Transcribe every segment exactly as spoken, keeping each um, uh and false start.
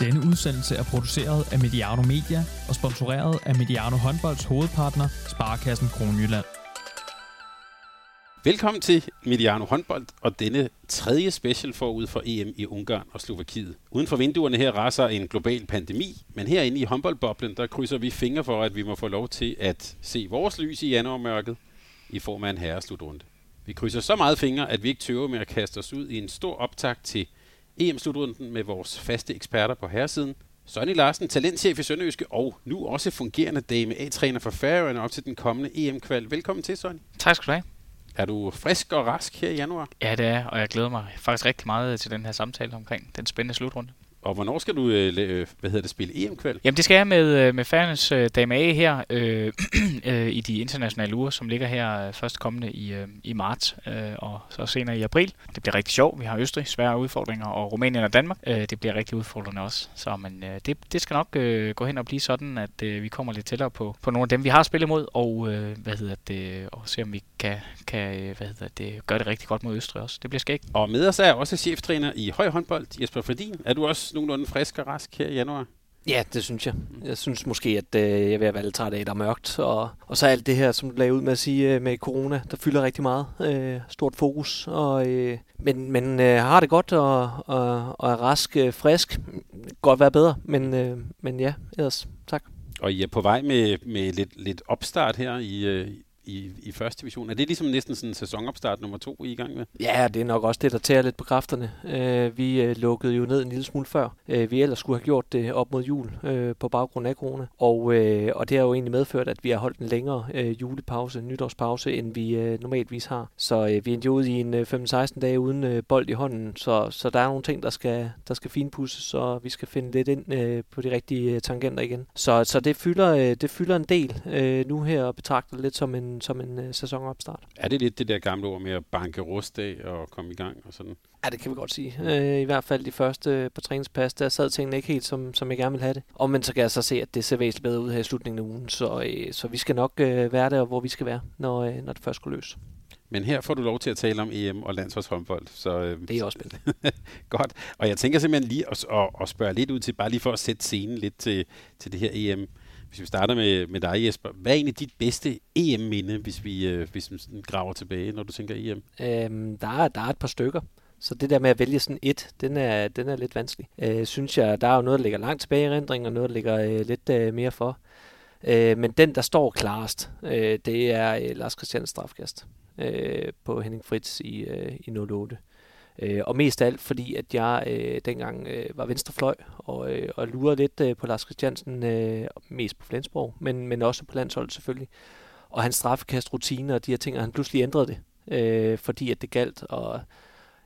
Denne udsendelse er produceret af Mediano Media og sponsoreret af Mediano Håndbolds hovedpartner, Sparkassen Kronjylland. Velkommen til Mediano Håndbold og denne tredje special forud for E M i Ungarn og Slovakiet. Uden for vinduerne her raser en global pandemi, men herinde i håndboldboblen, der krydser vi fingre for, at vi må få lov til at se vores lys i januarmørket i form af en herreslutrunde. Vi krydser så meget fingre, at vi ikke tøver med at kaste os ud i en stor optakt til E M-slutrunden med vores faste eksperter på herresiden. Sonny Larsen, talentchef i Sønderjyske og nu også fungerende dame A-træner for Færøerne op til den kommende E M-kval. Velkommen til, Sonny. Tak skal du have. Er du frisk og rask her i januar? Ja, det er, og jeg glæder mig faktisk rigtig meget til den her samtale omkring den spændende slutrunde. Og hvornår skal du øh, øh, hvad hedder det, spille E M-kval? Jamen det skal jeg med, med Færøernes øh, dame A her øh, øh, i de internationale uger, som ligger her øh, først kommende i, øh, i marts øh, og så senere i april. Det bliver rigtig sjovt. Vi har Østrig, svære udfordringer, og Rumænien og Danmark. Øh, det bliver rigtig udfordrende også. Så men, øh, det, det skal nok øh, gå hen og blive sådan, at øh, vi kommer lidt tættere på, på nogle af dem, vi har spillet mod, og, øh, hvad hedder det, og se om vi kan, kan hvad hedder det, gøre det rigtig godt mod Østrig også. Det bliver skægt. Og med os er også cheftræner i høj håndbold, Jesper Fradin. Er du også nogenlunde frisk og rask her i januar? Ja, det synes jeg. Jeg synes måske, at øh, jeg vil være lidt træt af, at der er mørkt. Og, og så alt det her, som du lagde ud med at sige med corona, der fylder rigtig meget. Øh, stort fokus. Og, øh, men men øh, har det godt og, og, og er rask, øh, frisk. Godt være bedre, men, øh, men ja, ellers tak. Og I er på vej med, med lidt, lidt opstart her i... Øh I, i første division. Er det ligesom næsten sådan sæsonopstart nummer to, I er i gang med? Ja, det er nok også det, der tærer lidt på kræfterne. Øh, vi øh, lukkede jo ned en lille smule før. Øh, vi ellers skulle have gjort det op mod jul øh, på baggrund af corona. Og, øh, og det har jo egentlig medført, at vi har holdt en længere øh, julepause, nytårspause, end vi øh, normaltvis har. Så øh, vi endte jo ud i en øh, femten seksten dage uden øh, bold i hånden. Så, så der er nogle ting, der skal, der skal finpusses, og vi skal finde lidt ind øh, på de rigtige tangenter igen. Så, så det, fylder, øh, det fylder en del øh, nu her og betragter lidt som en som en øh, sæsonopstart. Er det lidt det der gamle ord med at banke rust af og komme i gang og sådan? Ja, det kan vi godt sige. Øh, I hvert fald de første øh, på træningspas, der sad tingene ikke helt, som, som jeg gerne ville have det. Og men så kan jeg så se, at det ser væsentligt bedre ud her i slutningen af ugen, så, øh, så vi skal nok øh, være der, hvor vi skal være, når, øh, når det først går løs. Men her får du lov til at tale om E M og landsholdshåndbold. Så, øh, det er også spændende. Godt. Og jeg tænker simpelthen lige at, at, at spørge lidt ud til, bare lige for at sætte scenen lidt til, til det her E M. Hvis vi starter med, med dig, Jesper, hvad er egentlig dit bedste E M-minde, hvis vi, øh, hvis vi graver tilbage, når du tænker E M? Øhm, der, er, der er et par stykker, så det der med at vælge sådan et, den er, den er lidt vanskelig. Øh, synes jeg, der er jo noget, der ligger langt tilbage i erindringen, og noget, der ligger øh, lidt øh, mere for. Øh, men den, der står klarest, øh, det er øh, Lars Christiansens strafkast øh, på Henning Fritz i, øh, i nul otte. Og mest af alt, fordi at jeg øh, dengang øh, var venstrefløj og, øh, og lurede lidt øh, på Lars Christiansen, øh, mest på Flensborg, men, men også på landsholdet selvfølgelig. Og hans straffekastrutiner og de her ting, og han pludselig ændrede det, øh, fordi at det galt. Og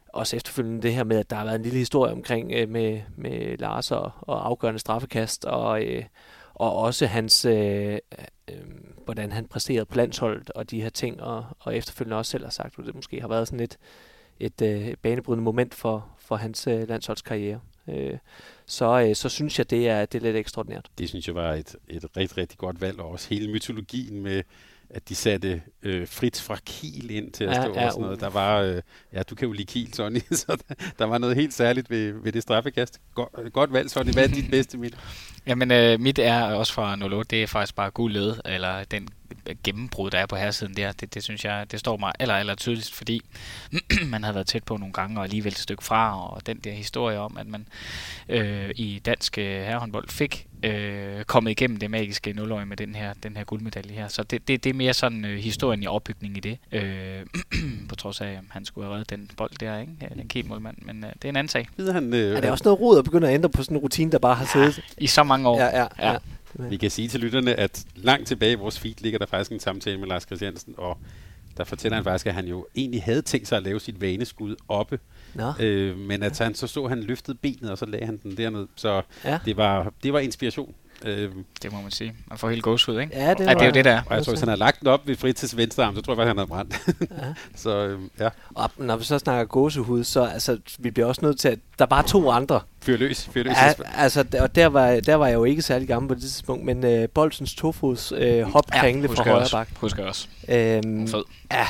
også efterfølgende det her med, at der har været en lille historie omkring øh, med, med Lars og, og afgørende straffekast, og, øh, og også hans, øh, øh, hvordan han præsterede på landsholdet og de her ting, og, og efterfølgende også selv har sagt, at det måske har været sådan lidt et øh, banebrydende moment for, for hans øh, landsholdskarriere, øh, så, øh, så synes jeg, det er, det er lidt ekstraordinært. Det synes jeg var et, et rigtig, rigtig godt valg, og også hele mytologien med, at de satte øh, Fritz fra Kiel ind til at ja, stå ja, og sådan noget. Der var, øh, ja, du kan jo lide Kiel, Sonny, så der, der var noget helt særligt ved, ved det straffekast. Godt, godt valg, Sonny. Hvad er dit bedste mit? Jamen, øh, mit er også fra nul otte. Det er faktisk bare guld led, eller den gennembrud, der er på herresiden der, det, det synes jeg, det står mig aller, aller tydeligst, fordi man havde været tæt på nogle gange, og alligevel et stykke fra, og den der historie om, at man øh, i dansk herrehåndbold fik øh, kommet igennem det magiske nuløje med den her, den her guldmedalje her. Så det, det, det er mere sådan øh, historien i opbygningen i det, øh, på trods af, at han skulle have reddet den bold der, ikke? Ja, den Kiel-målmand, men øh, det er en anden sag. Han, øh, er det også noget rod at begynde at ændre på sådan en rutine, der bare har siddet? Ja, i så mange år. Ja, ja, ja. Ja. Vi kan sige til lytterne, at langt tilbage i vores feed ligger der faktisk en samtale med Lars Christiansen, og der fortæller han faktisk, at han jo egentlig havde tænkt sig at lave sit vaneskud oppe, øh, men at han så så, han løftede benet, og så lagde han den dernede. Så ja. det, var, det var inspiration. Øh, det må man sige. Man får helt gåsehud, ikke? Ja, det, ja, det er jo det, der er. Og jeg tror, hvis han havde lagt den op ved Fritzes venstre arm, så tror jeg faktisk, han havde brændt. Ja. så, øh, ja. Og når vi så snakker gåsehud, så altså, vi bliver også nødt til, at der var to andre. Fyr løs, fyr løs. Ja, altså, og der var, der var jeg jo ikke særlig gammel på det tidspunkt, men øh, Boldsens tofods øh, hopkringle ja, fra højre bak. Husker jeg også. Øhm, fed. Ja,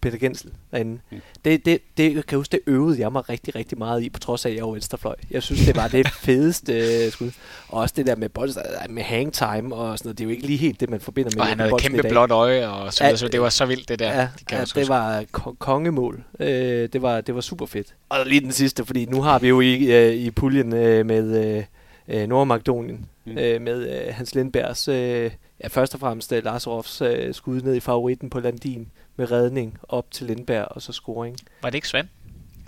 Peter Genzel derinde. Mm. Det, det, det, jeg kan huske, det øvede jeg mig rigtig, rigtig meget i, på trods af, at jeg var venstrefløj. Jeg synes, det var det fedeste skud. Og også det der med, bold, med hang time og sådan noget, det er jo ikke lige helt det, man forbinder med. Og han havde kæmpe blåt øje, og så, ja, så det var så vildt, det der. Ja, det, ja, det var ko- kongemål. Øh, det, var, det var super fedt. Og lige den sidste, fordi nu har vi jo i, øh, i puljen øh, med... Øh, Øh, Nordmakedonien, mm. øh, med øh, Hans Lindbergs, øh, ja, først og fremmest øh, Lars Roffs øh, skud ned i favoritten på Landin med redning op til Lindberg og så scoring. Var det ikke Svand?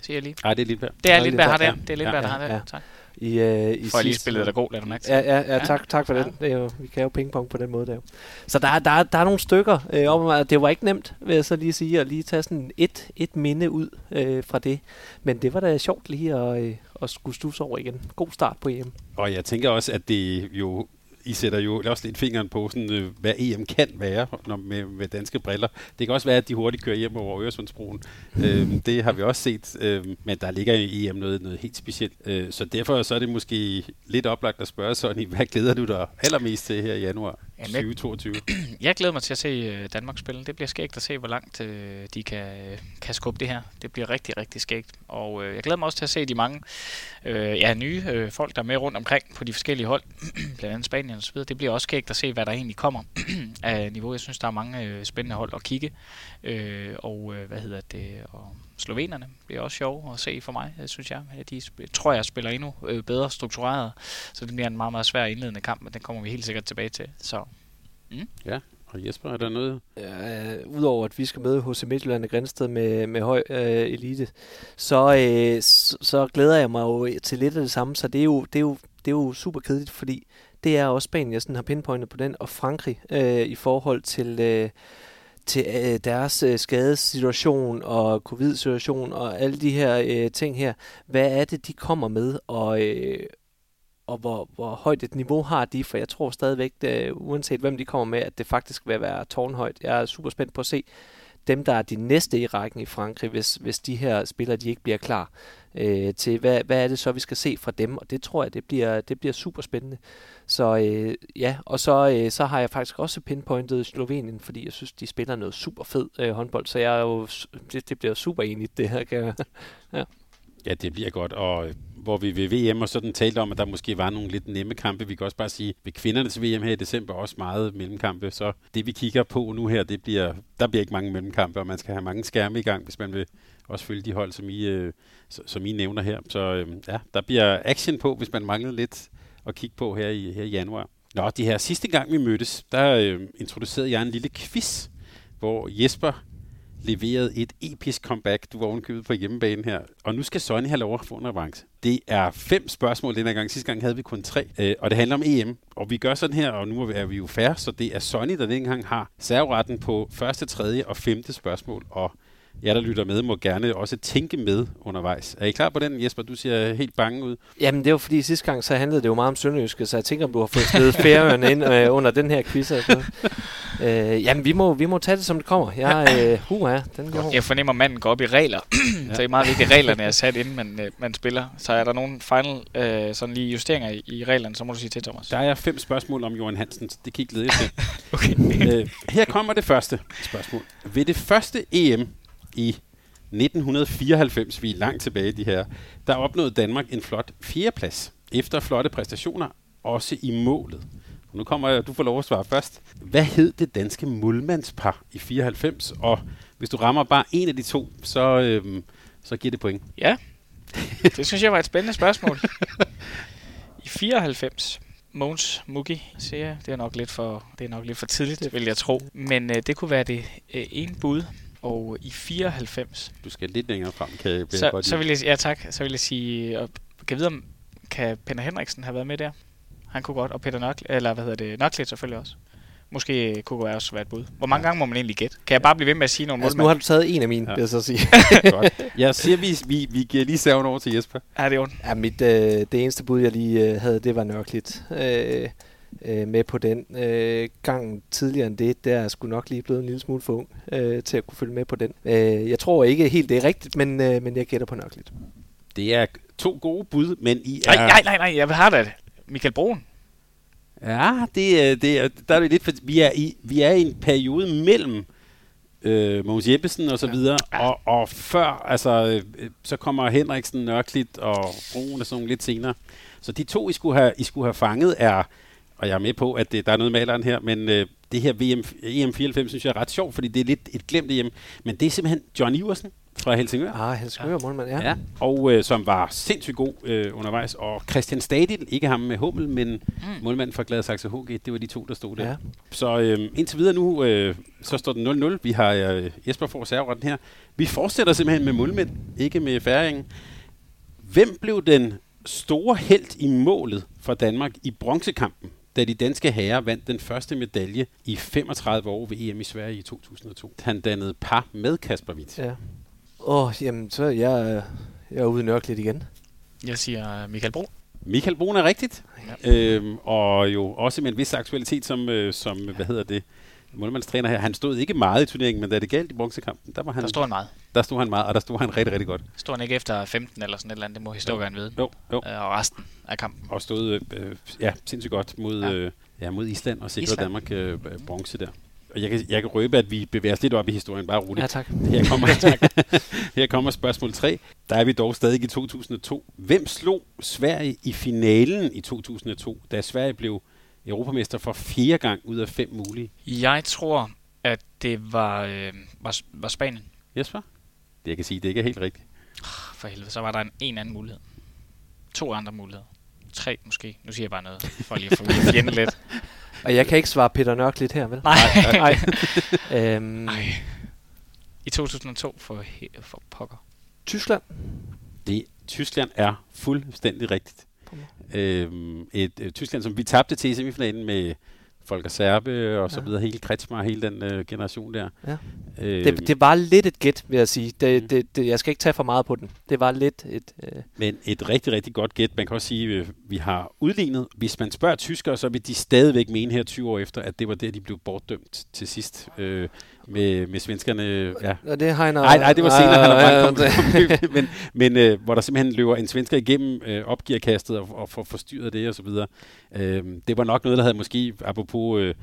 Siger jeg lige. Nej, det er Lindberg. Det er Lindberg, har det. Det er Lindberg, der har det. Tak. I, øh, i for at lige spillet der god, lader du mærke til. Ja, ja, ja, tak, tak for ja. den. Det er jo, vi kan jo pingpong på den måde der. Så der, der, der er nogle stykker øh, om, og det var ikke nemt, vil jeg så lige sige, at lige tage sådan et, et minde ud øh, fra det. Men det var da sjovt lige at, øh, at skulle stusse over igen. God start på E M. Og jeg tænker også, at det jo... I sætter jo også lidt fingeren på, sådan, hvad E M kan være når, med, med danske briller. Det kan også være, at de hurtigt kører hjem over Øresundsbroen. øhm, det har vi også set, øhm, men der ligger i E M noget, noget helt specielt. Øh, så derfor så er det måske lidt oplagt at spørge Sonny, hvad glæder du dig allermest til her i januar tyve toogtyve? Jeg glæder mig til at se Danmark spille. Det bliver skægt at se, hvor langt øh, de kan, kan skubbe det her. Det bliver rigtig, rigtig skægt. Og øh, jeg glæder mig også til at se de mange øh, ja, nye øh, folk, der er med rundt omkring på de forskellige hold, blandt andet Spanien. Det bliver også skægt at se, hvad der egentlig kommer af niveau. Jeg synes, der er mange øh, spændende hold at kigge. Øh, og øh, hvad hedder det? Og slovenerne bliver også sjove at se for mig, synes jeg. De sp- tror jeg spiller endnu øh, bedre struktureret. Så det bliver en meget, meget svær indledende kamp, men den kommer vi helt sikkert tilbage til. Så. Mm. Ja, og Jesper, er der noget? Ja, øh, udover at vi skal møde H C Midtjylland og Grindsted med, med høj øh, elite, så, øh, så, så glæder jeg mig jo til lidt af det samme. Så det er jo, det er jo, det er jo super kedeligt, fordi det er også Spanien, jeg sådan har pinpointet på den, og Frankrig øh, i forhold til, øh, til øh, deres øh, skadessituation og covid-situation og alle de her øh, ting her. Hvad er det, de kommer med, og, øh, og hvor, hvor højt et niveau har de? For jeg tror stadigvæk, øh, uanset hvem de kommer med, at det faktisk vil være tårnhøjt. Jeg er super spændt på at se dem, der er de næste i rækken i Frankrig, hvis, hvis de her spillere de ikke bliver klar øh, til, hvad, hvad er det så, vi skal se fra dem? Og det tror jeg, det bliver, det bliver super spændende. Så øh, ja, og så, øh, så har jeg faktisk også pinpointet Slovenien, fordi jeg synes, de spiller noget super fed øh, håndbold, så jeg er jo, det, det bliver super enigt, det her. Kan ja. Ja, det bliver godt, og hvor vi ved V M og sådan talte om, at der måske var nogle lidt nemme kampe. Vi kan også bare sige, ved kvindernes V M her i december også meget mellemkampe. Så det, vi kigger på nu her, det bliver, der bliver ikke mange mellemkampe, og man skal have mange skærme i gang, hvis man vil også følge de hold, som I, øh, som I nævner her. Så øh, ja, der bliver action på, hvis man mangler lidt at kigge på her i, her i januar. Nå, det her sidste gang, vi mødtes, der øh, introducerede jeg en lille quiz, hvor Jesper leveret et episk comeback. Du var ovenkøbet på hjemmebane her. Og nu skal Sonny have lov at få en revanche. Det er fem spørgsmål denne gang. Sidste gang havde vi kun tre. Øh, og det handler om E M. Og vi gør sådan her, og nu er vi jo fair, så det er Sonny, der denne gang har serveretten på første, tredje og femte spørgsmål. Og jer, der lytter med, må gerne også tænke med undervejs. Er I klar på den, Jesper? Du ser helt bange ud. Jamen, det var fordi sidste gang, så handlede det jo meget om sønderjyske, så jeg tænker, om du har fået stedet Færøerne ind øh, under den her quiz. Altså. Øh, jamen, vi må, vi må tage det, som det kommer. Jeg, øh, huha, den går. Jeg fornemmer, at manden går op i regler. Ja. Så det er meget vigtigt, at reglerne er sat, inden man, øh, man spiller. Så er der nogle final øh, sådan lige justeringer i, i reglerne, så må du sige til, Thomas. Der er fem spørgsmål om Johan Hansen, det kan I glæde jer til. Okay. øh, her kommer det første spørgsmål. Ved det første E M i nitten fireoghalvfems, vi er langt tilbage de her, der opnåede Danmark en flot fjerdeplads efter flotte præstationer, også i målet. Nu kommer jeg, du får lov at svare først. Hvad hed det danske målmandspar i fireoghalvfems? Og hvis du rammer bare en af de to, så, øhm, så giver det point. Ja, det synes jeg var et spændende spørgsmål. I fireoghalvfems... Måns Muggi, siger jeg. Det er nok lidt for, det er nok lidt for tidligt, vil jeg tro. Men øh, det kunne være det øh, ene bud. Og i fireoghalvfems... Du skal lidt længere frem, kan jeg så, godt så vil jeg, ja, tak. Så vil jeg sige... Og, kan jeg vide, om kan Peter Henriksen have været med der? Han kunne godt. Og Peter Nørklit, eller hvad hedder det, Nørklit selvfølgelig også. Måske kunne det også være et bud. Hvor mange ja. gange må man egentlig gætte? Kan jeg bare blive ved med at sige nogle målmænd? Altså, nu har du taget en af mine, ja. vil jeg så sige. Godt. Jeg siger, vi, vi, vi giver lige serven over til Jesper. Ja, det er ondt. Ja, mit, øh, det eneste bud, jeg lige øh, havde, det var Nørklit. Øh, øh, med på den øh, gang tidligere end det, der er sgu nok lige blevet en lille smule for ung øh, til at kunne følge med på den. Øh, jeg tror ikke helt, det er rigtigt, men, øh, men jeg gætter på Nørklit. Det er to gode bud, men I er... Nej, nej, nej, nej jeg har det. Michael Broen. Ja, det, det, der er vi lidt for, vi er i vi er i en periode mellem øh, Mogens Jeppesen og så videre. Og, og før, altså, øh, så kommer Henriksen, Nørklit og Broen og sådan nogle lidt senere. Så de to, I skulle have, I skulle have fanget, er, og jeg er med på, at det, der er noget maleren her, men øh, det her V M, E M fireoghalvfems synes jeg er ret sjovt, fordi det er lidt et glemt E M. Men det er simpelthen John Iversen fra Helsingør. Ah, Helsingør, målmand, ja. ja. Og øh, som var sindssygt god øh, undervejs. Og Christian Stadil, ikke ham med Hummel, men mm. målmanden fra Gladsaxe H G, det var de to, der stod der. Ja. Så øh, indtil videre nu, øh, så står den nul nul. Vi har øh, Jesper for serveretten her. Vi fortsætter simpelthen med målmænd, ikke med færingen. Hvem blev den store helt i målet for Danmark i bronzekampen, da de danske herrer vandt den første medalje i femogtredive år ved E M i Sverige i to tusind og to? Han dannede par med Kasper Witt. Ja. Åh, oh, jamen, så er jeg, jeg er ude i Nørklit igen. Jeg siger Michael Bro. Michael Broen er rigtigt. Ja. Øhm, og jo også med en vis aktualitet som, øh, som ja. hvad hedder det, målmandstræner her. Han stod ikke meget i turneringen, men da det galt i bronzekampen, der var han... Der stod han meget. Der stod han meget, og der stod han rigtig, rigtig godt. Stod han ikke efter femten eller sådan et eller andet, det må historikeren vide. Jo, jo. Øh, og resten af kampen. Og stod øh, ja, sindssygt godt mod, ja. Øh, ja, mod Island og sikrede Danmark øh, bronze der. Jeg kan, jeg kan røbe, at vi bevæger os lidt op i historien, bare roligt. Ja, tak. Her kommer, her kommer spørgsmål tre. Der er vi dog stadig i to tusind og to. Hvem slog Sverige i finalen i to tusind og to, da Sverige blev europamester for fire gange ud af fem mulige? Jeg tror, at det var, øh, var, var Spanien. Jesper? Det jeg kan sige, det ikke er helt rigtigt. Oh, for helvede, så var der en, en anden mulighed. To andre muligheder. Tre måske. Nu siger jeg bare noget, for lige at få fjenden lidt. Og jeg kan ikke svare Peter Nørklit her, vel? Nej. Nej. øhm. I to tusind og to for, he- for pokker. Tyskland? Det, Tyskland er fuldstændig rigtigt. Øhm, et, et Tyskland, som vi tabte til i semifinalen med Volker Serbe og så videre, ja. hele Kretschmer, hele den øh, generation der. Ja. Øhm. Det, det var lidt et gæt, vil jeg sige. Det, det, det, jeg skal ikke tage for meget på den. Det var lidt et... Øh. Men et rigtig, rigtig godt gæt. Man kan også sige, at vi har udlignet. Hvis man spørger tyskere, så vil de stadigvæk mene her tyve år efter, at det var der, de blev bortdømt til sidst øh, med, med svenskerne. Ja. Og det Heiner... Nej, nej, det var senere, han har bare kommet. men men øh, hvor der simpelthen løber en svensker igennem, øh, opgiver kastet og, og får forstyrret det og så videre. Øh, det var nok noget, der havde måske, apropos... Øh,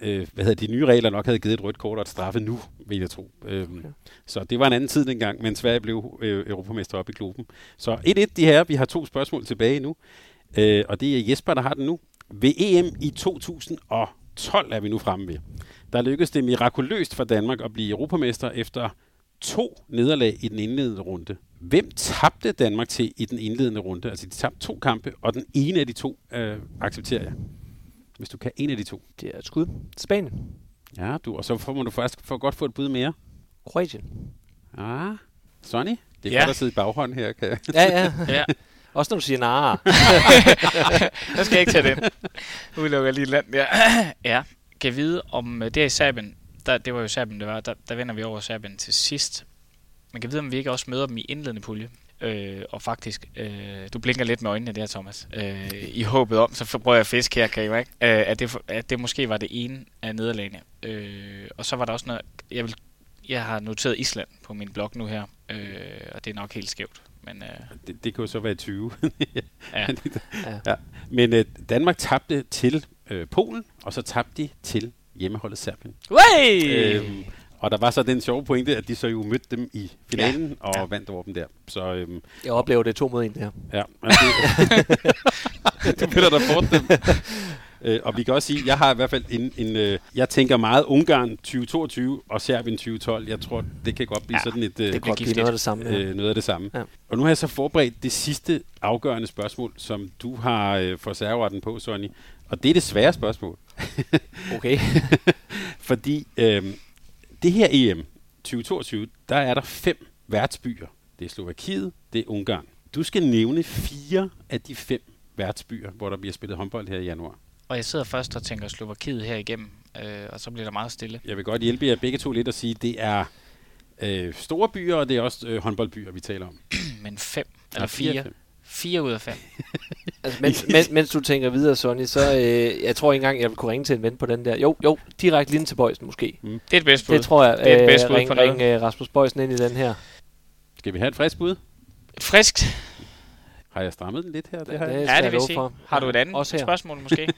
Øh, hvad hedder de nye regler nok havde givet et rødt kort og et straffe nu, vil jeg tro. Øhm, okay. Så det var en anden tid dengang, men Sverige blev øh, europamester op i klubben. Så et et de her, vi har to spørgsmål tilbage nu, øh, og det er Jesper, der har den nu. Ved E M i to tusind og tolv er vi nu fremme ved. Der lykkedes det mirakuløst for Danmark at blive europamester efter to nederlag i den indledende runde. Hvem tabte Danmark til i den indledende runde? Altså de tabte to kampe, og den ene af de to øh, accepterer jeg. Hvis du kan en af de to. Det er et skud. Spanien. Ja, du, og så får, må du faktisk for godt få et bud mere. Kroatien. Ah, Sonny. Det er ja. godt at sidde i baghånd her, kan jeg. Ja, ja. ja. Også når du siger, nej. Der skal jeg ikke tage den. Udelukker lige land. Ja. ja. Kan vide, om det er i Serbien. Der, det var jo Serbien, det var. Der, der vender vi over Serbien til sidst. Man kan vide, om vi ikke også møder dem i indledende pulje. Øh, og faktisk, øh, du blinker lidt med øjnene der, Thomas, øh, i håbet om, så prøver jeg at fiske her, kan I ikke? Øh, at, det, at det måske var det ene af nederlagene. Øh, og så var der også noget, jeg, vil, jeg har noteret Island på min blog nu her, øh, og det er nok helt skævt. Men, øh, det, det kan jo så være tyve. ja. Ja. Men øh, Danmark tabte til øh, Polen, og så tabte de til hjemmeholdet Serbien. Øhm, Og der var så den sjove pointe, at de så jo mødte dem i finalen, ja. og ja. vandt over dem der. Så, øhm, jeg oplever det to mod en, der. Ja. Du piller dig bort dem. Øh, og vi kan også sige, jeg har i hvert fald en, en øh, jeg tænker meget Ungarn tyve toogtyve og Serbien tyve tolv. Jeg tror, det kan godt blive ja, sådan et... Øh, det kan blive noget af det samme. Øh, noget af det samme. Ja. Og nu har jeg så forberedt det sidste afgørende spørgsmål, som du har øh, for serveretten på, Sonny. Og det er det svære spørgsmål. Okay. Fordi... Øh, det her E M tyve toogtyve, der er der fem værtsbyer. Det er Slovakiet, det er Ungarn. Du skal nævne fire af de fem værtsbyer, hvor der bliver spillet håndbold her i januar. Og jeg sidder først og tænker Slovakiet her igennem, øh, og så bliver der meget stille. Jeg vil godt hjælpe jer begge to lidt at sige, at det er øh, store byer, og det er også øh, håndboldbyer, vi taler om. Men fem, eller fire. fire. Fire ud af fem. altså, mens, mens, mens du tænker videre, Sonny, så øh, jeg tror ikke engang, jeg vil kunne ringe til en ven på den der. Jo, jo, direkte linje til Bøjsen måske. Mm. Det er et bedst bud. Det tror jeg. Det er et bedst bud for noget. Ring Rasmus Bøjsen ind i den her. Skal vi have et frisk bud? Et friskt? Har jeg strammet den lidt her? Det, det, her? det, ja, det vil sige. Har du et andet Også spørgsmål måske?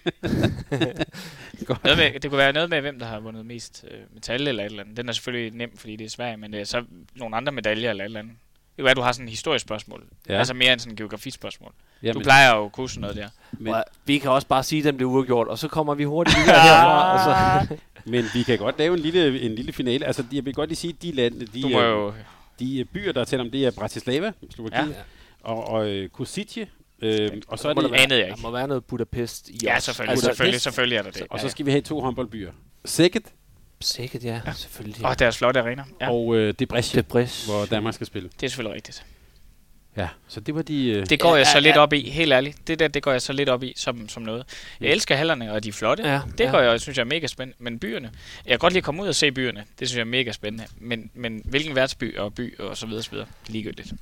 Med, det kunne være noget med, hvem der har vundet mest øh, metal eller et eller andet. Den er selvfølgelig nem, fordi det er svært, men øh, så nogle andre medaljer eller et eller andet. Det er, du har sådan et historisk spørgsmål. Ja. Altså mere end sådan et geografispørgsmål. Jamen. Du plejer jo at kunne sådan noget der. Men vi kan også bare sige, at den blev uafgjort, og så kommer vi hurtigt videre herfra. Altså. Men vi kan godt lave en lille, en lille finale. Altså, jeg vil godt lige sige, at de lande, de, jo... de byer, der taler om, det er Bratislava, Slovakiet, ja. og, og Kosice. Øhm, og så er det, der, være, der må være noget Budapest i ja, os. Selvfølgelig, altså, selvfølgelig, selvfølgelig er der det. Og så skal vi have to håndboldbyer. Sækket. Sækket, ja, ja. Selvfølgelig. Ja. Og deres flotte arena. Ja. Og øh, Debrecen, hvor Danmark skal spille. Det er selvfølgelig rigtigt. Ja, så det var de... Øh... Det går jeg så ja, lidt ja. op i, helt ærligt. Det der, det går jeg så lidt op i som, som noget. Jeg ja. elsker hallerne, og de er flotte. Ja, det ja. går jeg, synes jeg er mega spændende. Men byerne... Jeg kan godt lide at komme ud og se byerne. Det synes jeg er mega spændende. Men, men hvilken værtsby og by og så videre, så videre. Ligegyldigt.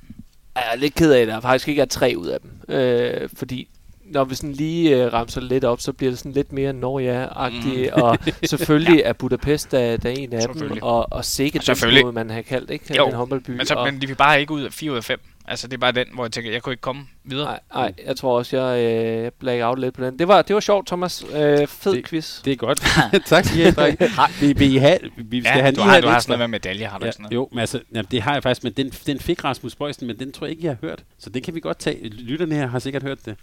Jeg er lidt ked af, at der faktisk ikke er tre ud af dem. Øh, fordi når vi sådan lige øh, ramser lidt op, så bliver det sådan lidt mere Norge-agtigt. Mm. Og selvfølgelig ja. er Budapest der, der er en af dem. Og, og sikkert den måde, man har kaldt, ikke? Jo, en håndboldby. Men, så, og, men de vil bare ikke ud af fire ud af fem. Altså, det er bare den, hvor jeg tænker, jeg kunne ikke komme videre. Nej, nej, jeg tror også, jeg øh, black out lidt på den. Det var, det var sjovt, Thomas. Øh, fed det, quiz. Det er godt. Tak skal I have, vi, vi, vi skal ja, have du har, du har sådan noget med medalje, har du ja, sådan noget? Jo, men altså, jamen, det har jeg faktisk, men den, den fik Rasmus Bøjsen, men den tror jeg ikke, jeg har hørt. Så den kan vi godt tage. Lytterne her har sikkert hørt det.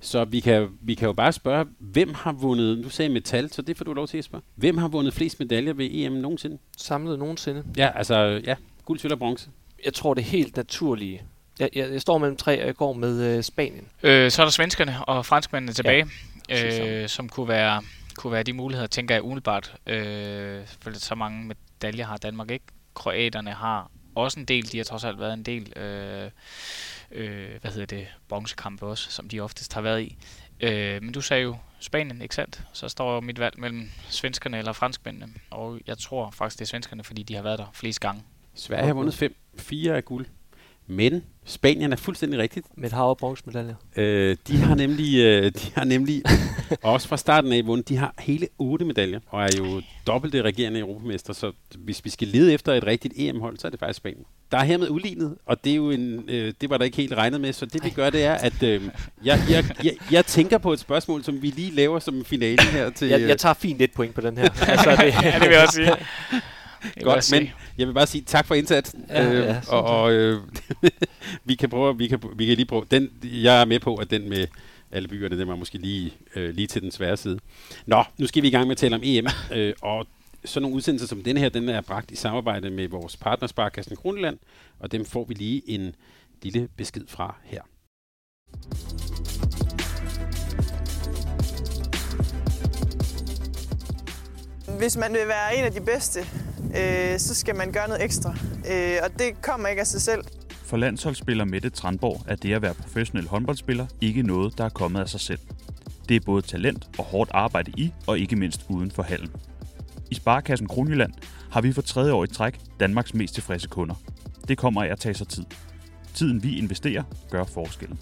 Så vi kan, vi kan jo bare spørge, hvem har vundet, nu sagde metal, så det får du lov til at spørge. Hvem har vundet flest medaljer ved E M nogensinde? Samlet nogensinde? Ja, altså, ja, guld, sølv og bronze. Jeg tror, det er helt naturlige. Jeg, jeg, jeg står mellem tre, og jeg går med øh, Spanien. Øh, så er der svenskerne og franskmændene tilbage, ja, øh, som kunne være, kunne være de muligheder, tænker jeg umiddelbart. Øh, for så mange medaljer har Danmark ikke. Kroaterne har også en del, de har trods alt været en del, øh, øh, hvad hedder det, bronzekampe også, som de oftest har været i. Øh, men du sagde jo Spanien, ikke sandt? Så står jo mit valg mellem svenskerne eller franskmændene, og jeg tror faktisk, det er svenskerne, fordi de har været der flest gange. Sverige har vundet fem, fire af guld. Men Spanien er fuldstændig rigtigt. Med et hav af bronzemedaljer. Øh, de har nemlig, øh, de har nemlig også fra starten af vundet, de har hele otte medaljer, og er jo dobbelte regerende europamester, så hvis vi skal lede efter et rigtigt E M-hold, så er det faktisk Spanien. Der er hermed udlignet, og det, er jo en, øh, det var der ikke helt regnet med, så det vi gør, det er, at øh, jeg, jeg, jeg, jeg tænker på et spørgsmål, som vi lige laver som finale her til... Jeg, jeg tager fint et point på den her. Altså, det, ja, det vil jeg også sige. Godt, men jeg vil bare sige tak for indsatsen, ja, øh, ja, og, og øh, vi kan prøve, vi kan, vi kan lige prøve. Den, jeg er med på, at den med alle byerne, den var måske lige, øh, lige til den svære side. Nå, nu skal vi i gang med at tale om E M, øh, og sådan nogle udsendelser som denne her, den er bragt i samarbejde med vores partner Sparkassen Kronjylland, og dem får vi lige en lille besked fra her. Hvis man vil være en af de bedste, øh, så skal man gøre noget ekstra, øh, og det kommer ikke af sig selv. For landsholdsspiller Mette Tranborg er det at være professionel håndboldspiller ikke noget, der er kommet af sig selv. Det er både talent og hårdt arbejde i, og ikke mindst uden for hallen. I Sparekassen Kronjylland har vi for tredje år i træk Danmarks mest tilfredse kunder. Det kommer af at tage sig tid. Tiden vi investerer gør forskellen.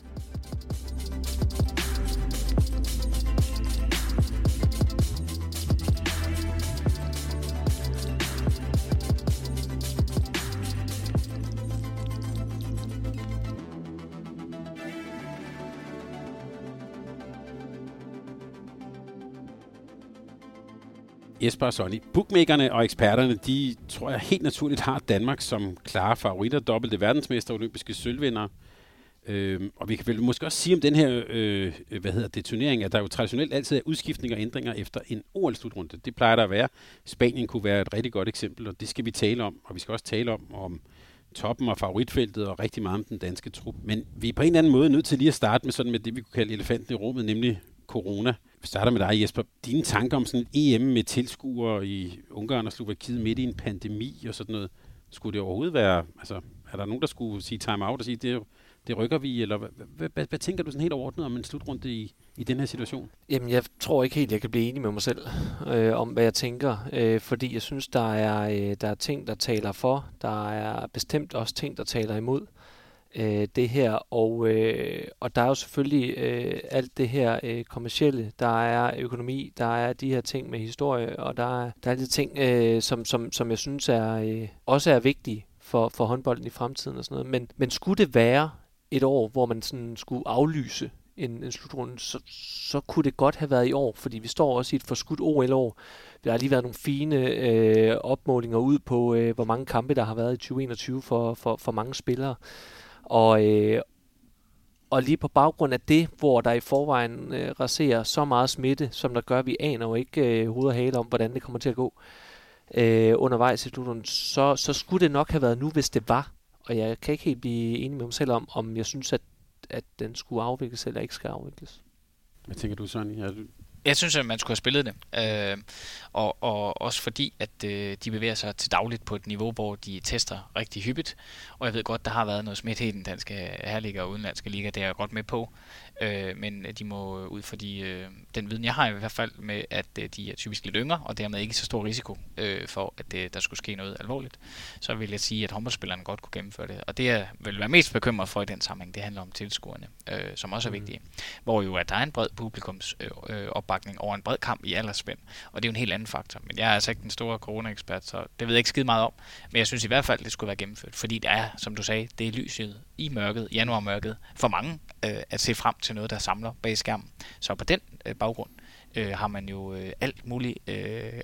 Jesper og Sonny, bookmakerne og eksperterne, de tror jeg helt naturligt har Danmark som klare favoritter, dobbelte verdensmester, olympiske sølvvindere. Øhm, og vi kan vel måske også sige om den her øh, hvad hedder det, turnering, at der jo traditionelt altid er udskiftninger og ændringer efter en O L-slutrunde. Det plejer der at være. Spanien kunne være et rigtig godt eksempel, og det skal vi tale om. Og vi skal også tale om, om toppen og favoritfeltet og rigtig meget om den danske trup. Men vi er på en eller anden måde nødt til lige at starte med sådan med det, vi kunne kalde elefanten i rummet, nemlig corona. Vi starter med dig, Jesper. Dine tanker om sådan en E M med tilskuere i Ungarn og Slovakiet midt i en pandemi og sådan noget. Skulle det overhovedet være... Altså, er der nogen, der skulle sige time out og sige, det, det rykker vi? Eller hvad, hvad, hvad, hvad tænker du sådan helt overordnet om en slutrunde i, i den her situation? Jamen, jeg tror ikke helt, jeg kan blive enig med mig selv øh, om, hvad jeg tænker. Øh, fordi jeg synes, der er, øh, der er ting, der taler for. Der er bestemt også ting, der taler imod det her, og, øh, og der er jo selvfølgelig øh, alt det her øh, kommercielle, der er økonomi, der er de her ting med historie, og der er, der er de ting, øh, som, som, som jeg synes er, øh, også er vigtige for, for håndbolden i fremtiden og sådan noget. Men, men skulle det være et år, hvor man sådan skulle aflyse en, en slutrunde, så, så kunne det godt have været i år, fordi vi står også i et forskudt O L-år. Der har lige været nogle fine øh, opmålinger ud på, øh, hvor mange kampe der har været i tyve enogtyve for, for, for mange spillere. Og, øh, og lige på baggrund af det, hvor der i forvejen øh, raserer så meget smitte, som der gør, vi aner jo ikke øh, hoved og hale om, hvordan det kommer til at gå øh, undervejs i slutrunden, så, så skulle det nok have været nu, hvis det var. Og jeg kan ikke helt blive enig med mig selv om, om jeg synes, at at den skulle afvikles eller ikke skal afvikles. Hvad tænker du, Sonny? Er du... Jeg synes, at man skulle have spillet det. Øh, og, og også fordi, at øh, de bevæger sig til dagligt på et niveau, hvor de tester rigtig hyppigt. Og jeg ved godt, der har været noget smidt i den danske herliga og udenlandske liga, det er jeg godt med på. Øh, men de må ud fra de, øh, den viden, jeg har i hvert fald med, at øh, de er typisk lidt yngre, og dermed ikke så stor risiko øh, for, at øh, der skulle ske noget alvorligt. Så vil jeg sige, at håndboldspillerne godt kunne gennemføre det. Og det, jeg vil være mest bekymret for i den sammenhæng, det handler om tilskuerne, øh, som også er vigtige. Mm. Hvor jo, at der er en bred publikums øh, op over en bred kamp i aldersspænd, og det er jo en helt anden faktor, men jeg er altså ikke den store corona-ekspert, så det ved jeg ikke skide meget om, men jeg synes i hvert fald, det skulle være gennemført, fordi det er, som du sagde, det er lyset i mørket, januarmørket, for mange øh, at se frem til noget, der samler bag skærmen, så på den øh, baggrund øh, har man jo øh, alt muligt øh,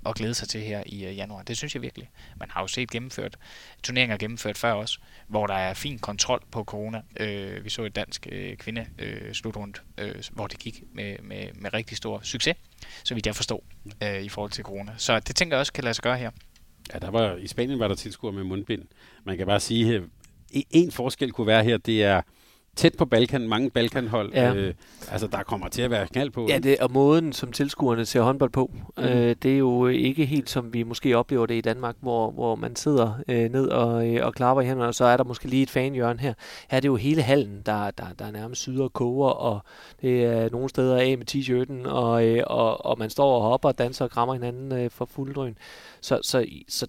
at glæde sig til her i øh, januar, det synes jeg virkelig. Man har jo set gennemført turneringer gennemført før også, hvor der er fin kontrol på corona. Øh, vi så et dansk øh, kvinde øh, slutrunde, øh, hvor det gik med, med, med rigtig stor succes, så vidt jeg forstår, øh, i forhold til corona. Så det tænker jeg også kan lade sig gøre her. Ja, der var, i Spanien var der tilskuere med mundbind. Man kan bare sige, at en forskel kunne være her, det er tæt på Balkan, mange Balkanhold. Ja. Øh, altså, der kommer til at være knald på. Ja, det, og måden, som tilskuerne ser håndbold på, mm. øh, det er jo ikke helt, som vi måske oplever det i Danmark, hvor, hvor man sidder øh, ned og, øh, og klapper i hænderne, og så er der måske lige et fanhjørne her. Her er det jo hele hallen, der, der, der nærmest syder og koger, og det er nogle steder af med t-shirten, og, øh, og, og man står og hopper og danser og krammer hinanden øh, for fuld drøn. Så, så, så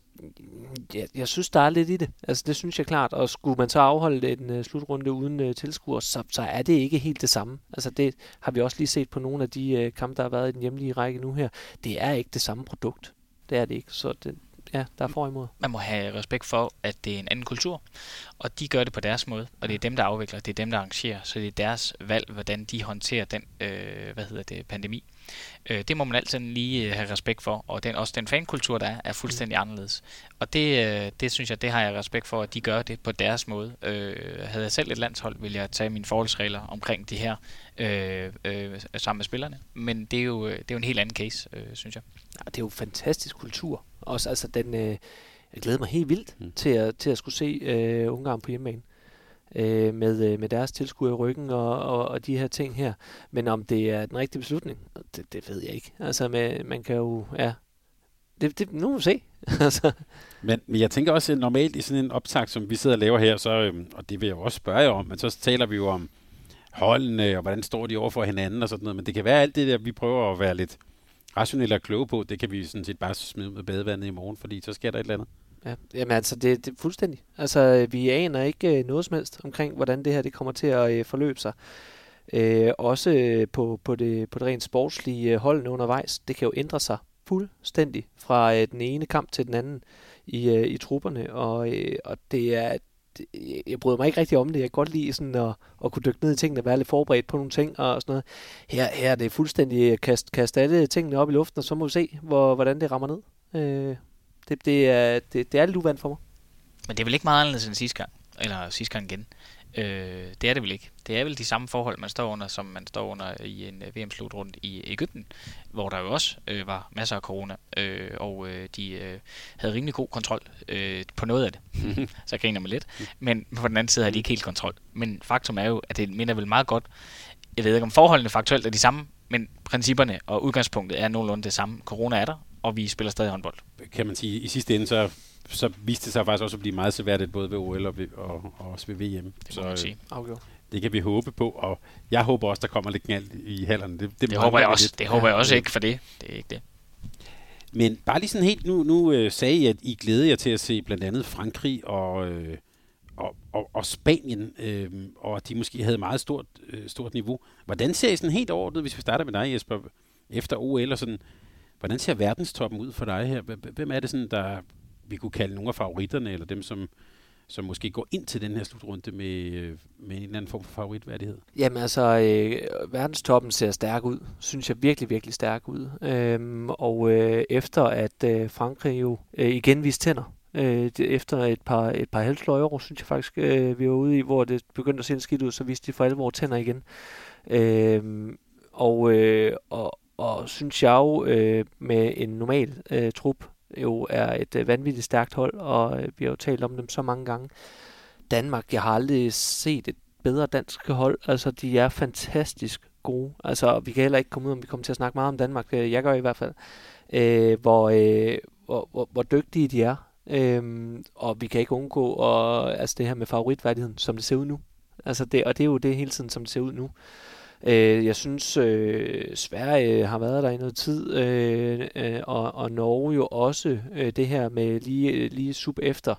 jeg, jeg synes, der er lidt i det. Altså, det synes jeg klart. Og skulle man så afholde en uh, slutrunde uden uh, tilskuer, så, så er det ikke helt det samme. Altså, det har vi også lige set på nogle af de uh, kampe, der har været i den hjemlige række nu her. Det er ikke det samme produkt. Det er det ikke. Så det, ja, der er for imod. Man må have respekt for, at det er en anden kultur, og de gør det på deres måde, og det er dem, der afvikler, det er dem, der arrangerer, så det er deres valg, hvordan de håndterer den øh, hvad hedder det, pandemi. Det må man altid lige have respekt for, og den, også den fankultur, der er, er fuldstændig mm. anderledes. Og det, det synes jeg, det har jeg respekt for, at de gør det på deres måde. Øh, havde jeg selv et landshold, ville jeg tage mine forholdsregler omkring det her øh, øh, sammen med spillerne. Men det er jo, det er jo en helt anden case, øh, synes jeg. Ja, det er jo fantastisk kultur. Også, altså, den, øh, jeg glæder mig helt vildt mm. til, at, til at skulle se øh, Ungarn på hjemmebane. Med, med deres tilskuer i ryggen og, og, og de her ting her. Men om det er den rigtige beslutning, det, det ved jeg ikke. Altså, med, man kan jo... Ja, det, det, nu må vi se. men, men jeg tænker også, normalt i sådan en optakt, som vi sidder og laver her, så, og det vil jeg jo også spørge jer om, men så taler vi jo om holdene, og hvordan står de over for hinanden og sådan noget. Men det kan være alt det der, vi prøver at være lidt rationelle og kloge på, det kan vi sådan set bare smide med badevandet i morgen, fordi så sker der et eller andet. Ja, jamen altså, det er fuldstændig. Altså, vi aner ikke øh, noget som helst omkring, hvordan det her det kommer til at øh, forløbe sig. Øh, også øh, på, på, det, på det rent sportslige øh, holdene undervejs. Det kan jo ændre sig fuldstændig fra øh, den ene kamp til den anden i, øh, i trupperne. Og, øh, og det er, det, jeg bryder mig ikke rigtig om det. Jeg kan godt lide sådan at, at kunne dykke ned i tingene og være lidt forberedt på nogle ting og sådan noget. Her, her er det fuldstændig kast, kast alle tingene op i luften, og så må vi se, hvor, hvordan det rammer ned. Øh. Det, det, er, det, det er lidt uvandt for mig. Men det er vel ikke meget anderledes end sidste gang, eller sidste gang igen. Øh, det er det vel ikke. Det er vel de samme forhold, man står under, som man står under i en V M-slutrunde i Egypten, hvor der jo også øh, var masser af corona, øh, og øh, de øh, havde rimelig god kontrol øh, på noget af det. Så griner man lidt. Men på den anden side havde de ikke helt kontrol. Men faktum er jo, at det minder vel meget godt. Jeg ved ikke, om forholdene faktuelt er de samme, men principperne og udgangspunktet er nogenlunde det samme. Corona er der, og vi spiller stadig håndbold. Kan man sige, i sidste ende, så, så viste det sig faktisk også at blive meget seværdigt, både ved O L og, og, og også ved V M. Det må man sige. Okay. Det kan vi håbe på, og jeg håber også, der kommer lidt knald i hallerne. Det, det, det håber jeg også. Lidt. Det håber jeg også ikke, for det. Det er ikke det. Men bare lige sådan helt, nu, nu sagde I, at I glæder jer til at se blandt andet Frankrig og... Øh, Og, og, og Spanien, øh, og de måske havde meget stort, øh, stort niveau. Hvordan ser I sådan helt overordnet, hvis vi starter med dig, Jesper, efter O L og sådan, hvordan ser verdenstoppen ud for dig her? Hvem er det sådan, der vi kunne kalde nogle af favoritterne, eller dem, som som måske går ind til den her slutrunde med, med en eller anden form for favoritværdighed? Jamen altså, øh, verdenstoppen ser stærk ud. Synes jeg virkelig, virkelig stærk ud. Øhm, og øh, efter at øh, Frankrig jo øh, igen viste tænder, øh, efter et par, et par halvsløjere, synes jeg faktisk, øh, vi var ude i, hvor det begyndte at se en skidt ud, så viste de for alvor tænder igen. Øh, og, øh, og, og synes jeg jo, øh, med en normal øh, trup, jo er et øh, vanvittigt stærkt hold, og øh, vi har jo talt om dem så mange gange. Danmark, jeg har aldrig set et bedre dansk hold, altså de er fantastisk gode, altså vi kan heller ikke komme ud, om vi kommer til at snakke meget om Danmark, øh, jeg gør i hvert fald, øh, hvor, øh, hvor, hvor, hvor dygtige de er, øh, og vi kan ikke undgå at, altså det her med favoritværdigheden, som det ser ud nu, altså det, og det er jo det hele tiden, som det ser ud nu. Øh, jeg synes, øh, Sverige har været der i noget tid, øh, øh, og, og Norge jo også, øh, det her med lige, lige sub efter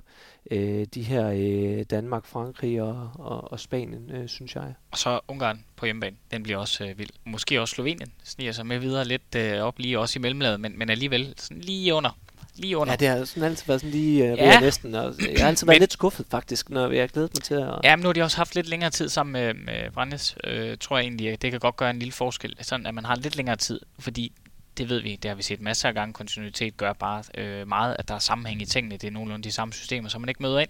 øh, de her øh, Danmark, Frankrig og, og, og Spanien, øh, synes jeg. Og så Ungarn på hjemmebane, den bliver også øh, vild. Måske også Slovenien sniger sig med videre lidt øh, op lige også i mellemlaget, men, men alligevel sådan lige under. Lige under. Ja, det har sådan altid været sådan lige øh, ja. næsten. Og jeg har altid været men, lidt skuffet faktisk, når jeg glæder mig til at... Ja, men nu har de også haft lidt længere tid sammen med, med Brandnes, øh, tror jeg egentlig. Det kan godt gøre en lille forskel, sådan at man har lidt længere tid, fordi det ved vi, det har vi set masser af gange. Kontinuitet gør bare øh, meget, at der er sammenhæng i tingene. Det er nogenlunde de samme systemer, som man ikke møder ind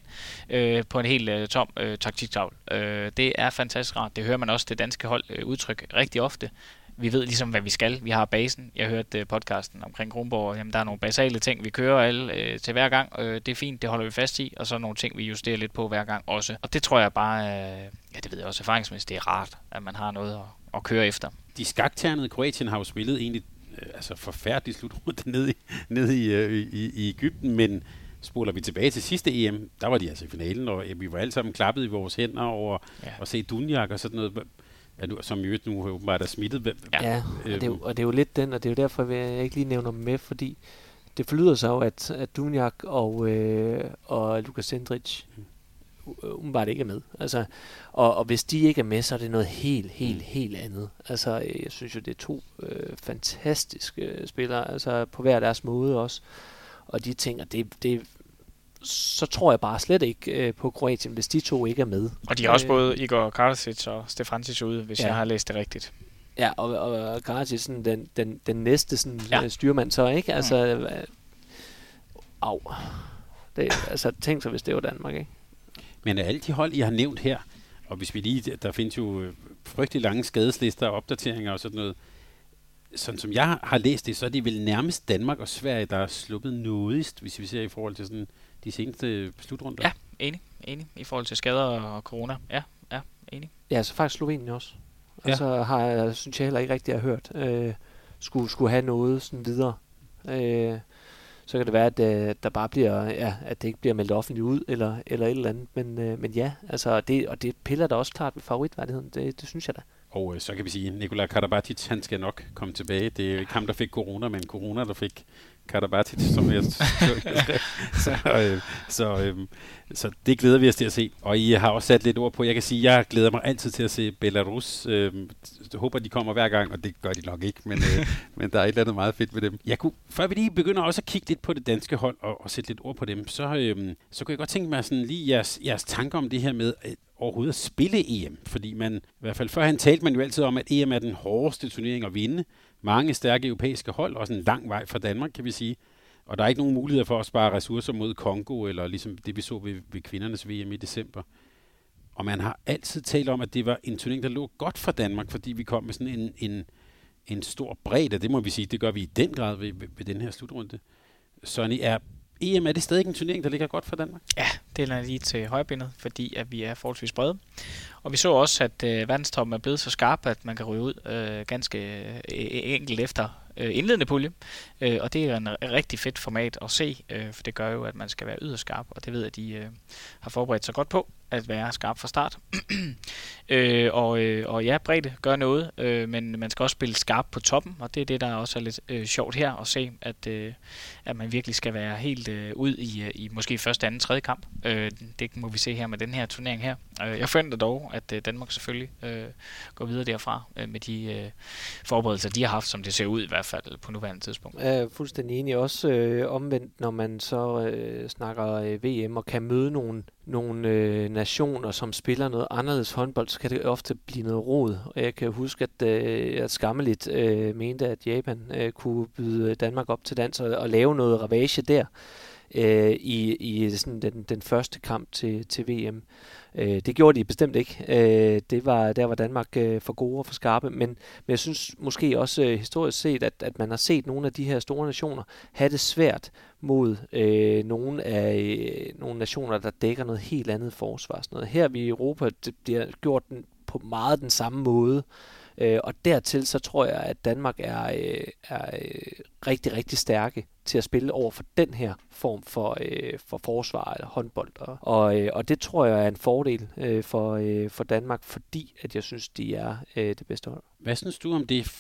øh, på en helt øh, tom øh, taktiktavle. Øh, det er fantastisk rart. Det hører man også det danske hold øh, udtryk rigtig ofte. Vi ved ligesom, hvad vi skal. Vi har basen. Jeg hørte podcasten omkring Kronborg. Jamen, der er nogle basale ting, vi kører alle øh, til hver gang. Øh, det er fint, det holder vi fast i. Og så er nogle ting, vi justerer lidt på hver gang også. Og det tror jeg bare, øh, ja, det ved jeg også erfaringsmæssigt, det er rart, at man har noget at, at køre efter. De skakternede Kroatien har jo spillet egentlig øh, altså forfærdeligt slutrunde nede i, ned i, øh, i, i Egypten, men spoler vi tilbage til sidste E M, der var de altså i finalen, og ja, vi var alle sammen klappet i vores hænder over ja. at se Dunjak og sådan noget. Ja, nu, som jo nu åbenbart er smittet. Ja, og det, er jo, og det er jo lidt den, og det er jo derfor, jeg ikke lige nævner dem med, fordi det forlyder så, at, at Dunjak og, øh, og Lukas Sendrić åbenbart ikke er med. Altså, og, og hvis de ikke er med, så er det noget helt, helt, helt andet. Altså, jeg synes jo, det er to øh, fantastiske spillere, altså på hver deres måde også. Og de tænker, det det så tror jeg bare slet ikke øh, på Kroatien, hvis de to ikke er med. Og de har også øh, både Igor Karadzic og Stefancic ude, hvis ja. jeg har læst det rigtigt. Ja, og, og Karadzic sådan den, den, den næste sådan, ja. styrmand så, ikke? Altså, mm. øh, au. Det, altså, tænk sig, hvis det var Danmark, ikke? Men af alle de hold, I har nævnt her, og hvis vi lige, der findes jo frygtelig lange skadeslister og opdateringer og sådan noget, sådan som jeg har læst det, så er det vel nærmest Danmark og Sverige, der er sluppet nådigst, hvis vi ser i forhold til sådan de seneste slutrunder. Ja, enig, enig. I forhold til skader og corona. Ja, ja, enig. Ja, så faktisk Slovenien også. Og ja. så har jeg, synes jeg heller ikke rigtig, jeg har hørt, øh, skulle, skulle have noget sådan videre. Øh, så kan det være, at øh, der bare bliver, ja, at det ikke bliver meldt offentligt ud, eller, eller et eller andet. Men, øh, men ja, altså det, og det piller da også klart ved favoritværdigheden. Det, det synes jeg da. Og øh, så kan vi sige, at Nikolaj Karabatic, han skal nok komme tilbage. Det er jo ikke ham, der fik corona, men corona, der fik Karabatic, som jeg så, øh, så, øh, så det glæder vi os til at se. Og I har også sat lidt ord på, jeg kan sige, at jeg glæder mig altid til at se Belarus. Øh, jeg håber, de kommer hver gang, og det gør de nok ikke, men, øh, men der er et eller andet meget fedt ved dem. Jeg kunne, før vi lige begynder også at kigge lidt på det danske hold og, og sætte lidt ord på dem, så, øh, så kunne jeg godt tænke mig sådan lige jeres, jeres tanker om det her med øh, overhovedet at spille E M. Fordi man, i hvert fald førhen talte man jo altid om, at E M er den hårdeste turnering at vinde. Mange stærke europæiske hold, også en lang vej fra Danmark, kan vi sige. Og der er ikke nogen muligheder for at spare ressourcer mod Kongo, eller ligesom det, vi så ved, ved kvindernes V M i december. Og man har altid talt om, at det var en turnering, der lå godt for Danmark, fordi vi kom med sådan en, en, en stor bredde. Det må vi sige, det gør vi i den grad ved, ved, ved den her slutrunde. Sonny, er E M, er det stadig en turnering, der ligger godt for Danmark? Ja, det er lige til højbenet, fordi at vi er forholdsvis brede. Og vi så også, at øh, verdenstoppen er blevet så skarp, at man kan ryge ud øh, ganske øh, enkelt efter øh, indledende pulje. Øh, og det er en rigtig fedt format at se, øh, for det gør jo, at man skal være yderst skarp. Og det ved at de øh, har forberedt sig godt på, at være skarp fra start. øh, og, øh, og ja, bredde gør noget, øh, men man skal også spille skarp på toppen. Og det er det, der også er lidt øh, sjovt her at se, at, øh, at man virkelig skal være helt øh, ud i, i måske første, anden, tredje kamp. Øh, det må vi se her med den her turnering her. Øh, jeg forventer dog, at Danmark selvfølgelig øh, går videre derfra øh, med de øh, forberedelser, de har haft, som det ser ud i hvert fald på nuværende tidspunkt. Jeg er fuldstændig enig. Også øh, omvendt, når man så øh, snakker øh, V M og kan møde nogle, nogle øh, nationer, som spiller noget anderledes håndbold, så kan det ofte blive noget rod. Og jeg kan huske, at øh, jeg skammeligt øh, mente, at Japan øh, kunne byde Danmark op til dans og, og lave noget ravage der øh, i, i sådan den, den første kamp til, til V M. Øh, det gjorde de bestemt ikke. Øh, det var, der var Danmark øh, for gode og for skarpe, men, men jeg synes måske også øh, historisk set, at, at man har set nogle af de her store nationer have det svært mod øh, nogle af øh, nogle nationer, der dækker noget helt andet forsvar. Sådan noget. Her i Europa det bliver gjort den, på meget den samme måde, øh, og dertil så tror jeg, at Danmark er, øh, er øh, rigtig, rigtig stærke til at spille over for den her form for, øh, for forsvar eller håndbold. Og, øh, og det tror jeg er en fordel øh, for, øh, for Danmark, fordi at jeg synes, de er øh, det bedste hold. Hvad synes du om det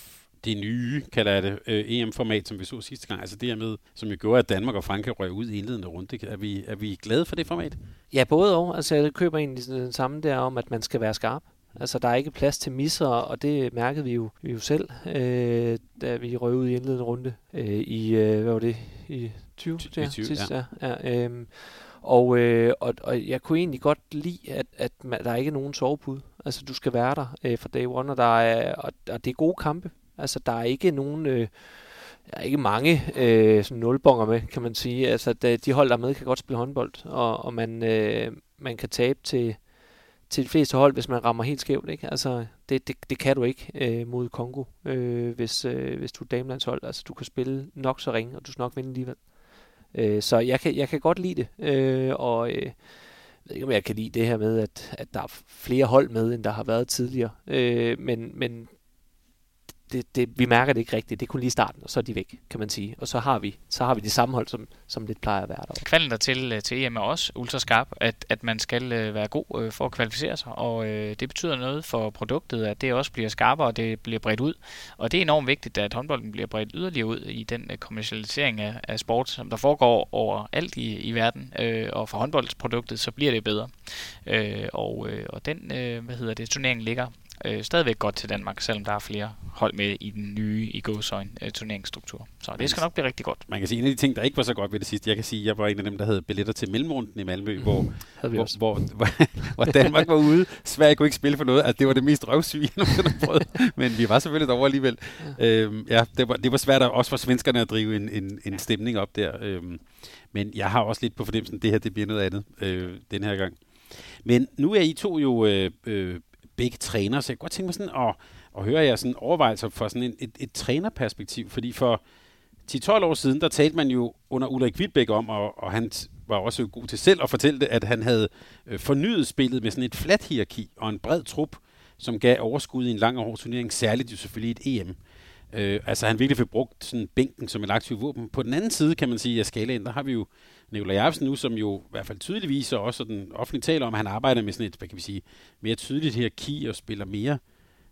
det nye, kalder jeg det, øh, E M-format, som vi så sidste gang, altså det her med, som jo gjorde, at Danmark og Frankrig røg ud i indledende runde. Er vi, er vi glade for det format? Ja, både og. Altså jeg køber egentlig den samme der om, at man skal være skarp. Altså der er ikke plads til misser, og det mærkede vi jo, vi jo selv, øh, da vi røg ud i indledende runde øh, i, øh, hvad var det, i tyve? Der, tyve sidst, ja. ja, ja øh, og, øh, og, og jeg kunne egentlig godt lide, at, at man, der er ikke er nogen sovepude. Altså du skal være der øh, fra day one, og, der er, og, og det er gode kampe. Altså, der er ikke nogen, øh, der er ikke mange øh, sådan nulbonger med, kan man sige. Altså, de hold, der med, kan godt spille håndbold, og, og man, øh, man kan tabe til, til de fleste hold, hvis man rammer helt skævt, ikke? Altså, det, det, det kan du ikke øh, mod Kongo, øh, hvis, øh, hvis du er damelandshold. Altså, du kan spille nok så ringe, og du skal nok vinde alligevel. Øh, så jeg kan, jeg kan godt lide det, øh, og... Øh, Jeg ved ikke, om jeg kan lide det her med, at, at der er flere hold med, end der har været tidligere. Øh, men... men Det, det, vi mærker det ikke rigtigt. Det er kun lige starten, og så er de væk, kan man sige. Og så har vi, så har vi de samme hold, som, som lidt plejer at være der. Kvalder til, til E M er også ultraskarp, at, at man skal være god for at kvalificere sig, og øh, det betyder noget for produktet, at det også bliver skarpere, og det bliver bredt ud. Og det er enormt vigtigt, at håndbolden bliver bredt yderligere ud i den kommercialisering af, af sport, som der foregår overalt i, i verden. Øh, og for håndboldsproduktet, så bliver det bedre. Øh, og, øh, og den, øh, hvad hedder det, turneringen ligger Øh, stadigvæk godt til Danmark, selvom der er flere hold med i den nye i gåsøjne øh, turneringsstruktur. Så det skal nok blive rigtig godt. Man kan sige, en af de ting, der ikke var så godt ved det sidste, jeg kan sige, jeg var en af dem, der havde billetter til mellemrunden i Malmø, mm, hvor, hvor, hvor, hvor, hvor Danmark var ude. Sverige kunne ikke spille for noget. Altså, det var det mest røvsyge, jeg nogensinde har prøvet. Men vi var selvfølgelig derovre alligevel. Ja. Øhm, ja, det, var, det var svært at, også for svenskerne at drive en, en, en stemning op der. Øhm, men jeg har også lidt på fornemmelsen, at det her det bliver noget andet øh, den her gang. Men nu er I to jo... Øh, øh, begge træner, så jeg kan godt tænke mig sådan at, at høre jer sådan overvejelser fra sådan en, et, et trænerperspektiv, fordi for ti tolv år siden, der talte man jo under Ulrik Wilbek om, og, og han var også god til selv at fortælle det, at han havde fornyet spillet med sådan et fladt hierarki og en bred trup, som gav overskud i en lang og hård turnering, særligt jo selvfølgelig et E M. Øh, altså han virkelig fik brugt sådan bænken som et aktivt våben. På den anden side kan man sige, at skalaen, der har vi jo Nikolaj Jacobsen nu, som jo i hvert fald tydeligvis og også den offentlige taler om, at han arbejder med sådan et, hvad kan vi sige, mere tydeligt hierarki og spiller mere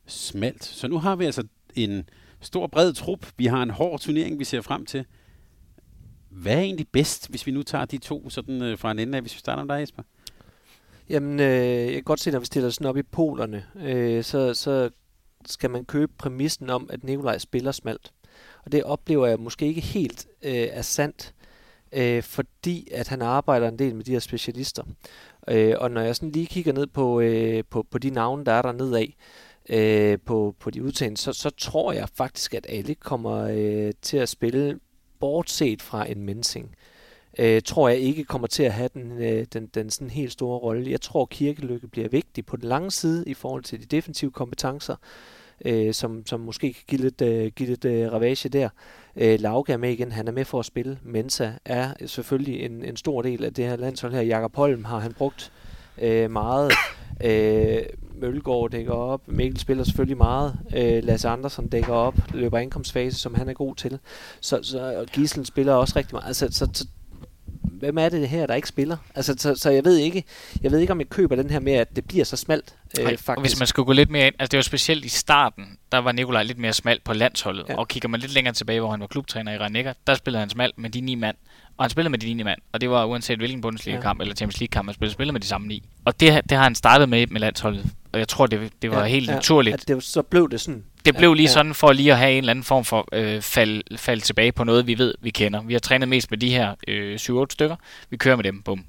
smalt. Så nu har vi altså en stor bred trup. Vi har en hård turnering, vi ser frem til. Hvad er egentlig bedst, hvis vi nu tager de to sådan øh, fra en ende af, hvis vi starter med dig, Jesper? Jamen, øh, jeg kan godt se, når vi stiller sådan op i polerne, øh, så... så skal man købe præmissen om, at Nikolaj spiller smalt. Og det oplever jeg måske ikke helt øh, er sandt, øh, fordi at han arbejder en del med de her specialister. Øh, og når jeg sådan lige kigger ned på, øh, på, på de navne, der er der nedad, øh, på, på de udtagende, så, så tror jeg faktisk, at alle kommer øh, til at spille, bortset fra en Mensing. Øh, tror jeg ikke kommer til at have den, øh, den, den sådan helt store rolle. Jeg tror, Kirkeløkke bliver vigtig på den lange side i forhold til de defensive kompetencer, øh, som, som måske kan give lidt, øh, give lidt øh, ravage der. Øh, Lauge er med igen, han er med for at spille. Mensah er selvfølgelig en, en stor del af det her landshold her. Jakob Holm har han brugt øh, meget. Øh, Mølgaard dækker op, Mikkel spiller selvfølgelig meget, øh, Lasse Andersen dækker op, løber indkomstfase, som han er god til. Så, så, og Gidsel spiller også rigtig meget. Altså, så, så hvem er det her, der ikke spiller? Altså, så, så jeg ved ikke, jeg ved ikke, om jeg køber den her med, at det bliver så smalt. Øh, Nej, faktisk. Og hvis man skulle gå lidt mere ind, altså det var specielt i starten, der var Nikolaj lidt mere smalt på landsholdet, ja. Og kigger man lidt længere tilbage, hvor han var klubtræner i Rhein-Neckar, der spillede han smalt med de ni mand, og han spillede med de ni mand, og det var uanset hvilken Bundesliga-kamp, ja. Eller Champions League-kamp, han spillede, spillede med de samme ni. Og det, det har han startet med med landsholdet, og jeg tror, det, det var ja, helt ja, naturligt. At det, så blev det sådan. Det blev lige ja, ja. sådan for lige at have en eller anden form for øh, fald, fald tilbage på noget, vi ved, vi kender. Vi har trænet mest med de her øh, syv otte stykker. Vi kører med dem, bum.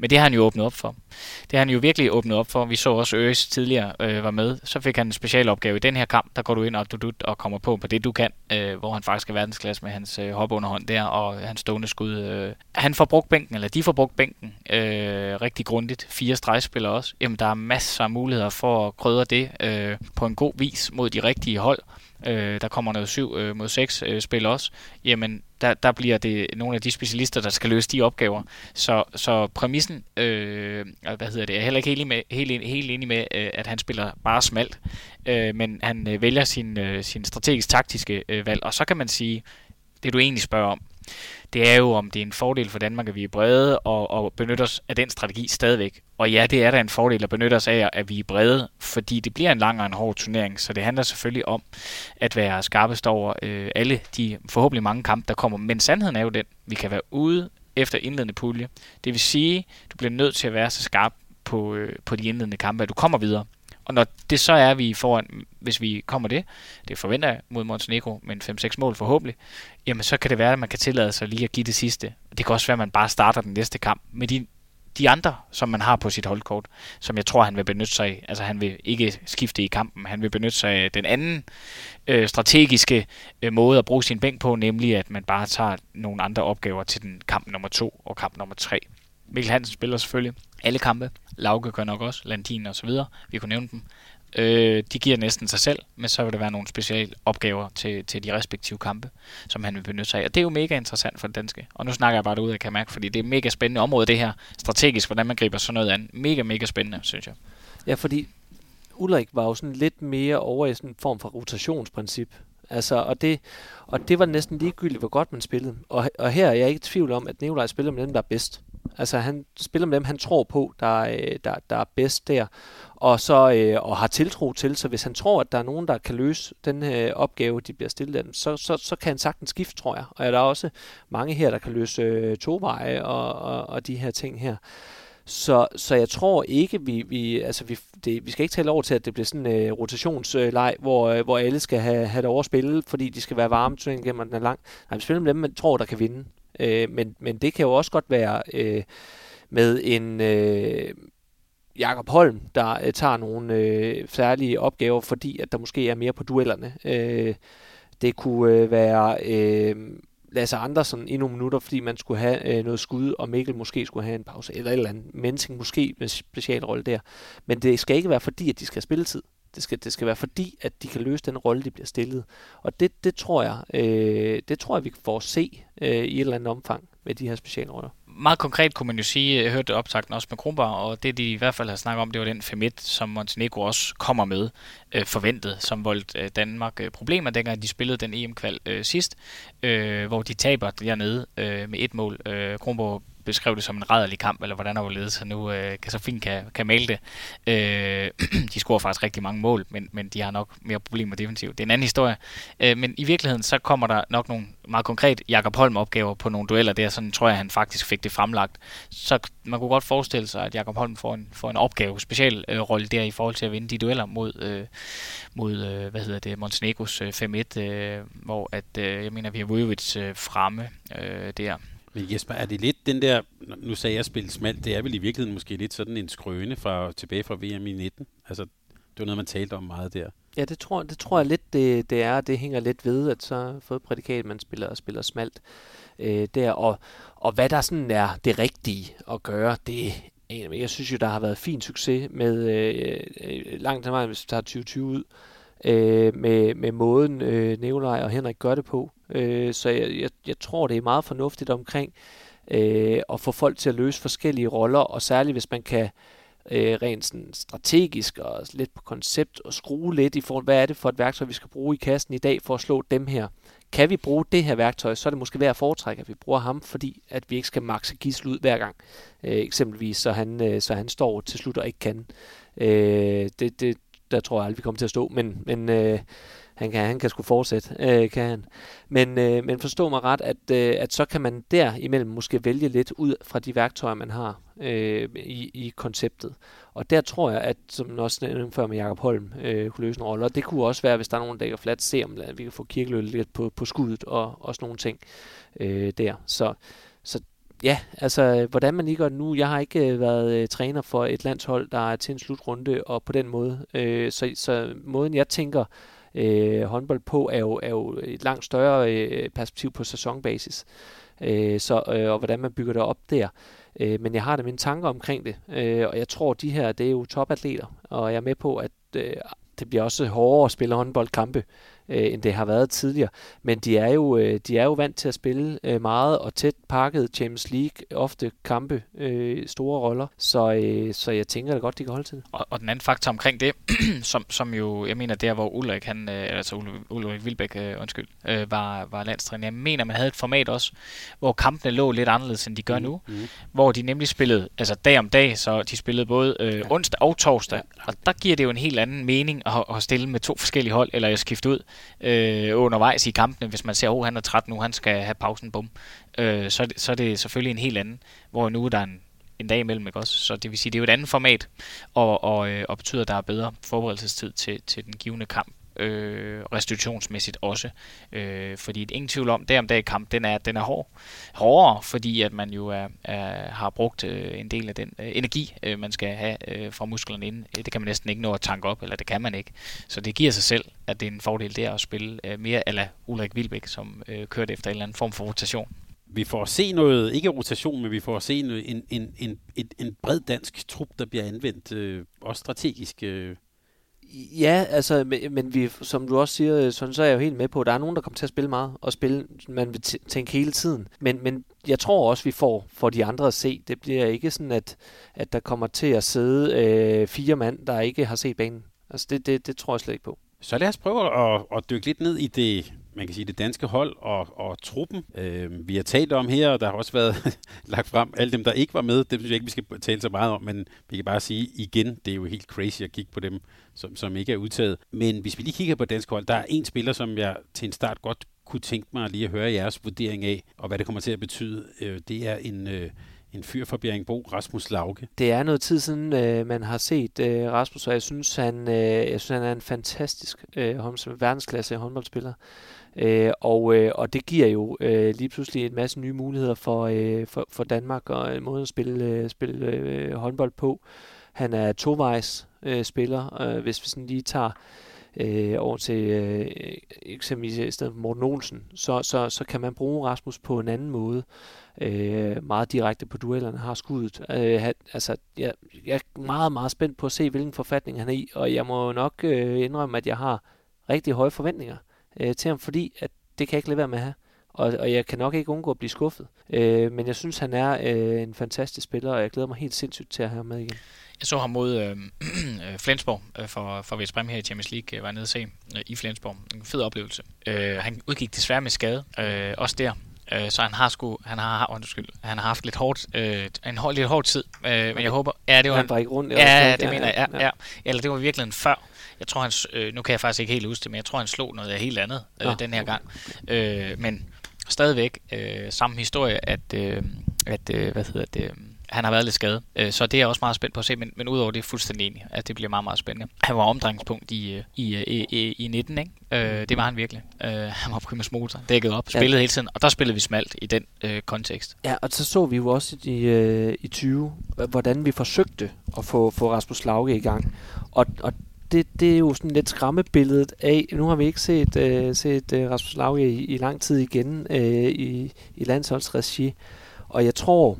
Men det har han jo åbnet op for. Det har han jo virkelig åbnet op for. Vi så også Øres tidligere øh, var med. Så fik han en specialopgave i den her kamp. Der går du ind og, du, du, og kommer på på det, du kan. Øh, hvor han faktisk er verdensklasse med hans øh, hop underhånd der og hans stående skud. Øh. Han får brugt bænken, eller de får brugt bænken øh, rigtig grundigt. Fire stregspillere også. Jamen, der er masser af muligheder for at krydre det øh, på en god vis mod de rigtige hold. Øh, der kommer noget syv øh, mod seks øh, spil også. Jamen, der, der bliver det nogle af de specialister, der skal løse de opgaver. Så, så præmissen, øh, hvad hedder det, jeg er heller ikke helt enig med, helt, helt enig med øh, at han spiller bare smalt, øh, men han øh, vælger sin, øh, sin strategisk-taktiske øh, valg. Og så kan man sige, det du egentlig spørger om, det er jo, om det er en fordel for Danmark, at vi er brede og, og benytter os af den strategi stadigvæk. Og ja, det er da en fordel at benytte os af, at vi er brede, fordi det bliver en lang og en hård turnering. Så det handler selvfølgelig om at være skarpest over øh, alle de forhåbentlig mange kampe, der kommer. Men sandheden er jo den, vi kan være ude efter indledende pulje. Det vil sige, du bliver nødt til at være så skarp på, øh, på de indledende kampe, at du kommer videre. Og når det så er, vi foran, hvis vi kommer det, det forventer jeg mod Montenegro med fem seks mål forhåbentlig, jamen så kan det være, at man kan tillade sig lige at give det sidste. Det kan også være, at man bare starter den næste kamp med de, de andre, som man har på sit holdkort, som jeg tror, han vil benytte sig af. Altså han vil ikke skifte i kampen, han vil benytte sig af den anden øh, strategiske øh, måde at bruge sin bænk på, nemlig at man bare tager nogle andre opgaver til den kamp nummer to og kamp nummer tre. Mikkel Hansen spiller selvfølgelig alle kampe. Lauge gør nok også, Landin og så videre. Vi kunne nævne dem. Øh, de giver næsten sig selv, men så vil der være nogle specielle opgaver til, til de respektive kampe, som han vil benytte sig af. Og det er jo mega interessant for det danske. Og nu snakker jeg bare derude, jeg kan mærke, fordi det er et mega spændende område, det her strategisk, hvordan man griber sådan noget an. Mega, mega spændende, synes jeg. Ja, fordi Ulrik var jo sådan lidt mere over i sådan en form for rotationsprincip. Altså, og, det, og det var næsten ligegyldigt, hvor godt man spillede. Og, og her er jeg ikke i tvivl om, at Nikolaj spiller med dem, der er bedst. Altså han spiller med dem, han tror på, der, der, der er bedst der, og, så, øh, og har tiltro til. Så hvis han tror, at der er nogen, der kan løse den øh, opgave, de bliver stillet af dem, så, så, så kan han sagtens skifte, tror jeg. Og der er også mange her, der kan løse øh, toveje og, og, og de her ting her. Så, så jeg tror ikke, vi, vi, altså vi, det, vi skal ikke tale over til, at det bliver sådan en øh, rotationsleg, øh, hvor, øh, hvor alle skal have, have det overspillet, fordi de skal være varme, turneringen gennem, den er lang. Nej, vi spiller med dem, man tror, der kan vinde. Øh, men, men det kan jo også godt være øh, med en øh, Jakob Holm, der øh, tager nogle øh, særlige opgaver, fordi at der måske er mere på duellerne. Øh, det kunne øh, være øh, Lasse Andersen i nogle minutter, fordi man skulle have øh, noget skud, og Mikkel måske skulle have en pause, eller et eller andet. Mensing måske med specialrolle der. Men det skal ikke være fordi, at de skal have spilletid. Det skal, det skal være fordi, at de kan løse den rolle, de bliver stillet. Og det, det, tror, jeg, øh, det tror jeg, vi får se øh, i et eller andet omfang med de her specialroller. Meget konkret kunne man jo sige, jeg hørte optakten også med Kronborg, og det de i hvert fald har snakket om, det var den fem et, som Montenegro også kommer med øh, forventet, som voldt øh, Danmark øh, problemer, dengang de spillede den E M-kval øh, sidst, øh, hvor de taber dernede øh, med et mål. Øh, Kronborg beskrev det som en rædderlig kamp, eller hvordan der var ledet, så nu øh, kan så fint kan, kan male det. Øh, de scorer faktisk rigtig mange mål, men, men de har nok mere problemer defensivt. Det er en anden historie. Øh, men i virkeligheden, så kommer der nok nogle meget konkret Jakob Holm-opgaver på nogle dueller der, sådan tror jeg, han faktisk fik det fremlagt. Så man kunne godt forestille sig, at Jakob Holm får en, får en opgave, speciel øh, rolle der i forhold til at vinde de dueller mod, øh, mod øh, hvad hedder det, Montenegros øh, fem et, øh, hvor at, øh, jeg mener, vi har Vujovic øh, fremme øh, der. Men Jesper, er det lidt den der, nu sagde jeg spille smalt, det er vel i virkeligheden måske lidt sådan en skrøne fra, tilbage fra V M i nitten? Altså, det var noget, man talte om meget der. Ja, det tror, det tror jeg lidt, det, det er. Det hænger lidt ved, at så har fået prædikat, man spiller og spiller smalt øh, der. Og, og hvad der sådan er det rigtige at gøre, det jeg synes jo, der har været fin succes med øh, langt af vejen, hvis vi tager tyve tyve ud, øh, med, med måden øh, Nikolaj og Henrik gør det på. Øh, så jeg, jeg, jeg tror, det er meget fornuftigt omkring øh, at få folk til at løse forskellige roller, og særligt hvis man kan øh, rent sådan strategisk og lidt på koncept og skrue lidt i forhold, hvad er det for et værktøj, vi skal bruge i kassen i dag for at slå dem her. Kan vi bruge det her værktøj, så er det måske værd at foretrække, at vi bruger ham, fordi at vi ikke skal makse Gidsel ud hver gang, øh, eksempelvis, så han, øh, så han står til slut og ikke kan. Øh, det, det, der tror jeg aldrig, vi kommer til at stå, men... men øh, Han kan, han kan sgu fortsætte, øh, kan han. Men, øh, men forstå mig ret, at, øh, at så kan man derimellem måske vælge lidt ud fra de værktøjer, man har øh, i, i konceptet. Og der tror jeg, at som også nævnte før med Jakob Holm, øh, kunne løse en rolle. Og det kunne også være, hvis der er nogen, der ikke er flat, se om vi kan få Kirkeløkke lidt på, på skuddet og, og sådan nogle ting øh, der. Så, så ja, altså hvordan man lige gør det nu. Jeg har ikke været øh, træner for et landshold, der er til en slutrunde, og på den måde. Øh, så, så måden, jeg tænker øh, håndbold på, er jo, er jo et langt større øh, perspektiv på sæsonbasis. Øh, så, øh, og hvordan man bygger det op der. Øh, men jeg har da mine tanker omkring det. Øh, og jeg tror, de her, det er jo topatleter. Og jeg er med på, at øh, det bliver også hårdere at spille håndboldkampe, øh, end det har været tidligere. Men de er jo, øh, de er jo vant til at spille øh, meget og tæt pakket Champions League, ofte kampe, øh, store roller. Så, øh, så jeg tænker da godt, de kan holde til det. Og, og den anden faktor omkring det, som, som jo, jeg mener der, hvor Ulrik, han, øh, altså Ulrik Wilbek, øh, undskyld, øh, var, var landstræner. Jeg mener, man havde et format også, hvor kampene lå lidt anderledes, end de gør nu. Mm-hmm. Hvor de nemlig spillede, altså dag om dag, så de spillede både øh, onsdag og torsdag. Ja. Og der giver det jo en helt anden mening at, at stille med to forskellige hold, eller at skifte ud. Øh, undervejs i kampene, hvis man ser, oh, han er træt nu, han skal have pausen, bum, øh, så, så er det selvfølgelig en helt anden, hvor nu er der en, en dag imellem, ikke også? Så det vil sige, det er jo et andet format, og, og, øh, og betyder, at der er bedre forberedelsestid til, til den givende kamp, øh, restitutionsmæssigt også, øh, fordi det er ingen tvivl om, der om dag kamp, den er, den er hård, hårdere, fordi at man jo er, er, har brugt øh, en del af den øh, energi, øh, man skal have øh, fra musklerne ind. Det kan man næsten ikke nå at tanke op, eller det kan man ikke. Så det giver sig selv, at det er en fordel der at spille øh, mere ala Ulrik Wilbek, som øh, kørte efter en eller anden form for rotation. Vi får at se noget, ikke rotation, men vi får at se noget, en, en, en, en, en bred dansk trup, der bliver anvendt, øh, også strategisk. Øh. Ja, altså, men, men vi, som du også siger, sådan, så er jeg jo helt med på, at der er nogen, der kommer til at spille meget, og spille, man vil t- tænke hele tiden. Men, men jeg tror også, vi får for de andre at se. Det bliver ikke sådan, at, at der kommer til at sidde øh, fire mand, der ikke har set banen. Altså, det, det, det tror jeg slet ikke på. Så lad os prøve at, at dykke lidt ned i det, man kan sige, det danske hold og, og truppen. Øh, vi har talt om her, og der har også været lagt frem alle dem, der ikke var med. Det synes jeg ikke, vi skal tale så meget om, men vi kan bare sige igen, det er jo helt crazy at kigge på dem, som, som ikke er udtaget. Men hvis vi lige kigger på det danske hold, der er en spiller, som jeg til en start godt kunne tænke mig lige at høre jeres vurdering af, og hvad det kommer til at betyde. Øh, det er en... Øh, En fyr fra Bjerringbro, Rasmus Lauge. Det er noget tid siden, øh, man har set øh, Rasmus, og jeg synes, han, øh, jeg synes, han er en fantastisk øh, verdensklasse håndboldspiller. Øh, og, øh, og det giver jo øh, lige pludselig en masse nye muligheder for, øh, for, for Danmark og en måde at spille, øh, spille øh, håndbold på. Han er tovejs øh, spiller, øh, hvis vi sådan lige tager øh, over til øh, eksempelvis i stedet for Morten Olsen, så, så, så kan man bruge Rasmus på en anden måde. Øh, meget direkte på duellerne, har skuddet. Øh, han, altså, jeg, jeg er meget, meget spændt på at se, hvilken forfatning han er i, og jeg må nok øh, indrømme, at jeg har rigtig høje forventninger øh, til ham, fordi at det kan jeg ikke lade være med at have, og, og jeg kan nok ikke undgå at blive skuffet. Øh, men jeg synes, han er øh, en fantastisk spiller, og jeg glæder mig helt sindssygt til at have ham med igen. Jeg så ham mod øh, øh, Flensborg øh, for, for West Brom her i Champions League, øh, var nede at se øh, i Flensborg. En fed oplevelse. Øh, han udgik desværre med skade, øh, også der. Så han har sgu, han har, undskyld, han har haft lidt hårdt, øh, en hård, lidt hård tid, øh, men okay. Jeg håber, ja, det var han, han ikke rundt, ja, det ja, mener jeg, ja, ja. ja, eller det var virkelig en før. Jeg tror han, øh, nu kan jeg faktisk ikke helt huske det, men jeg tror han slog noget af helt andet øh, ah, den her okay. gang, øh, men stadigvæk øh, samme historie, at, øh, at øh, hvad hedder det? Øh, han har været lidt skadet, så det er også meget spændt på at se, men, men udover det er fuldstændig enig, at det bliver meget, meget spændende. Han var omdrejningspunkt i, i, i, i nitten, ikke? Øh, det var han virkelig. Øh, han var primus motor, dækket op, spillede ja. hele tiden, og der spillede vi smalt i den øh, kontekst. Ja, og så så vi jo også i, øh, i tyve, hvordan vi forsøgte at få, få Rasmus Lauge i gang, og, og Det, det er jo sådan lidt skræmmebilledet af, nu har vi ikke set, øh, set øh, Rasmus Lauge i, i lang tid igen øh, i, i landsholdsregi, og jeg tror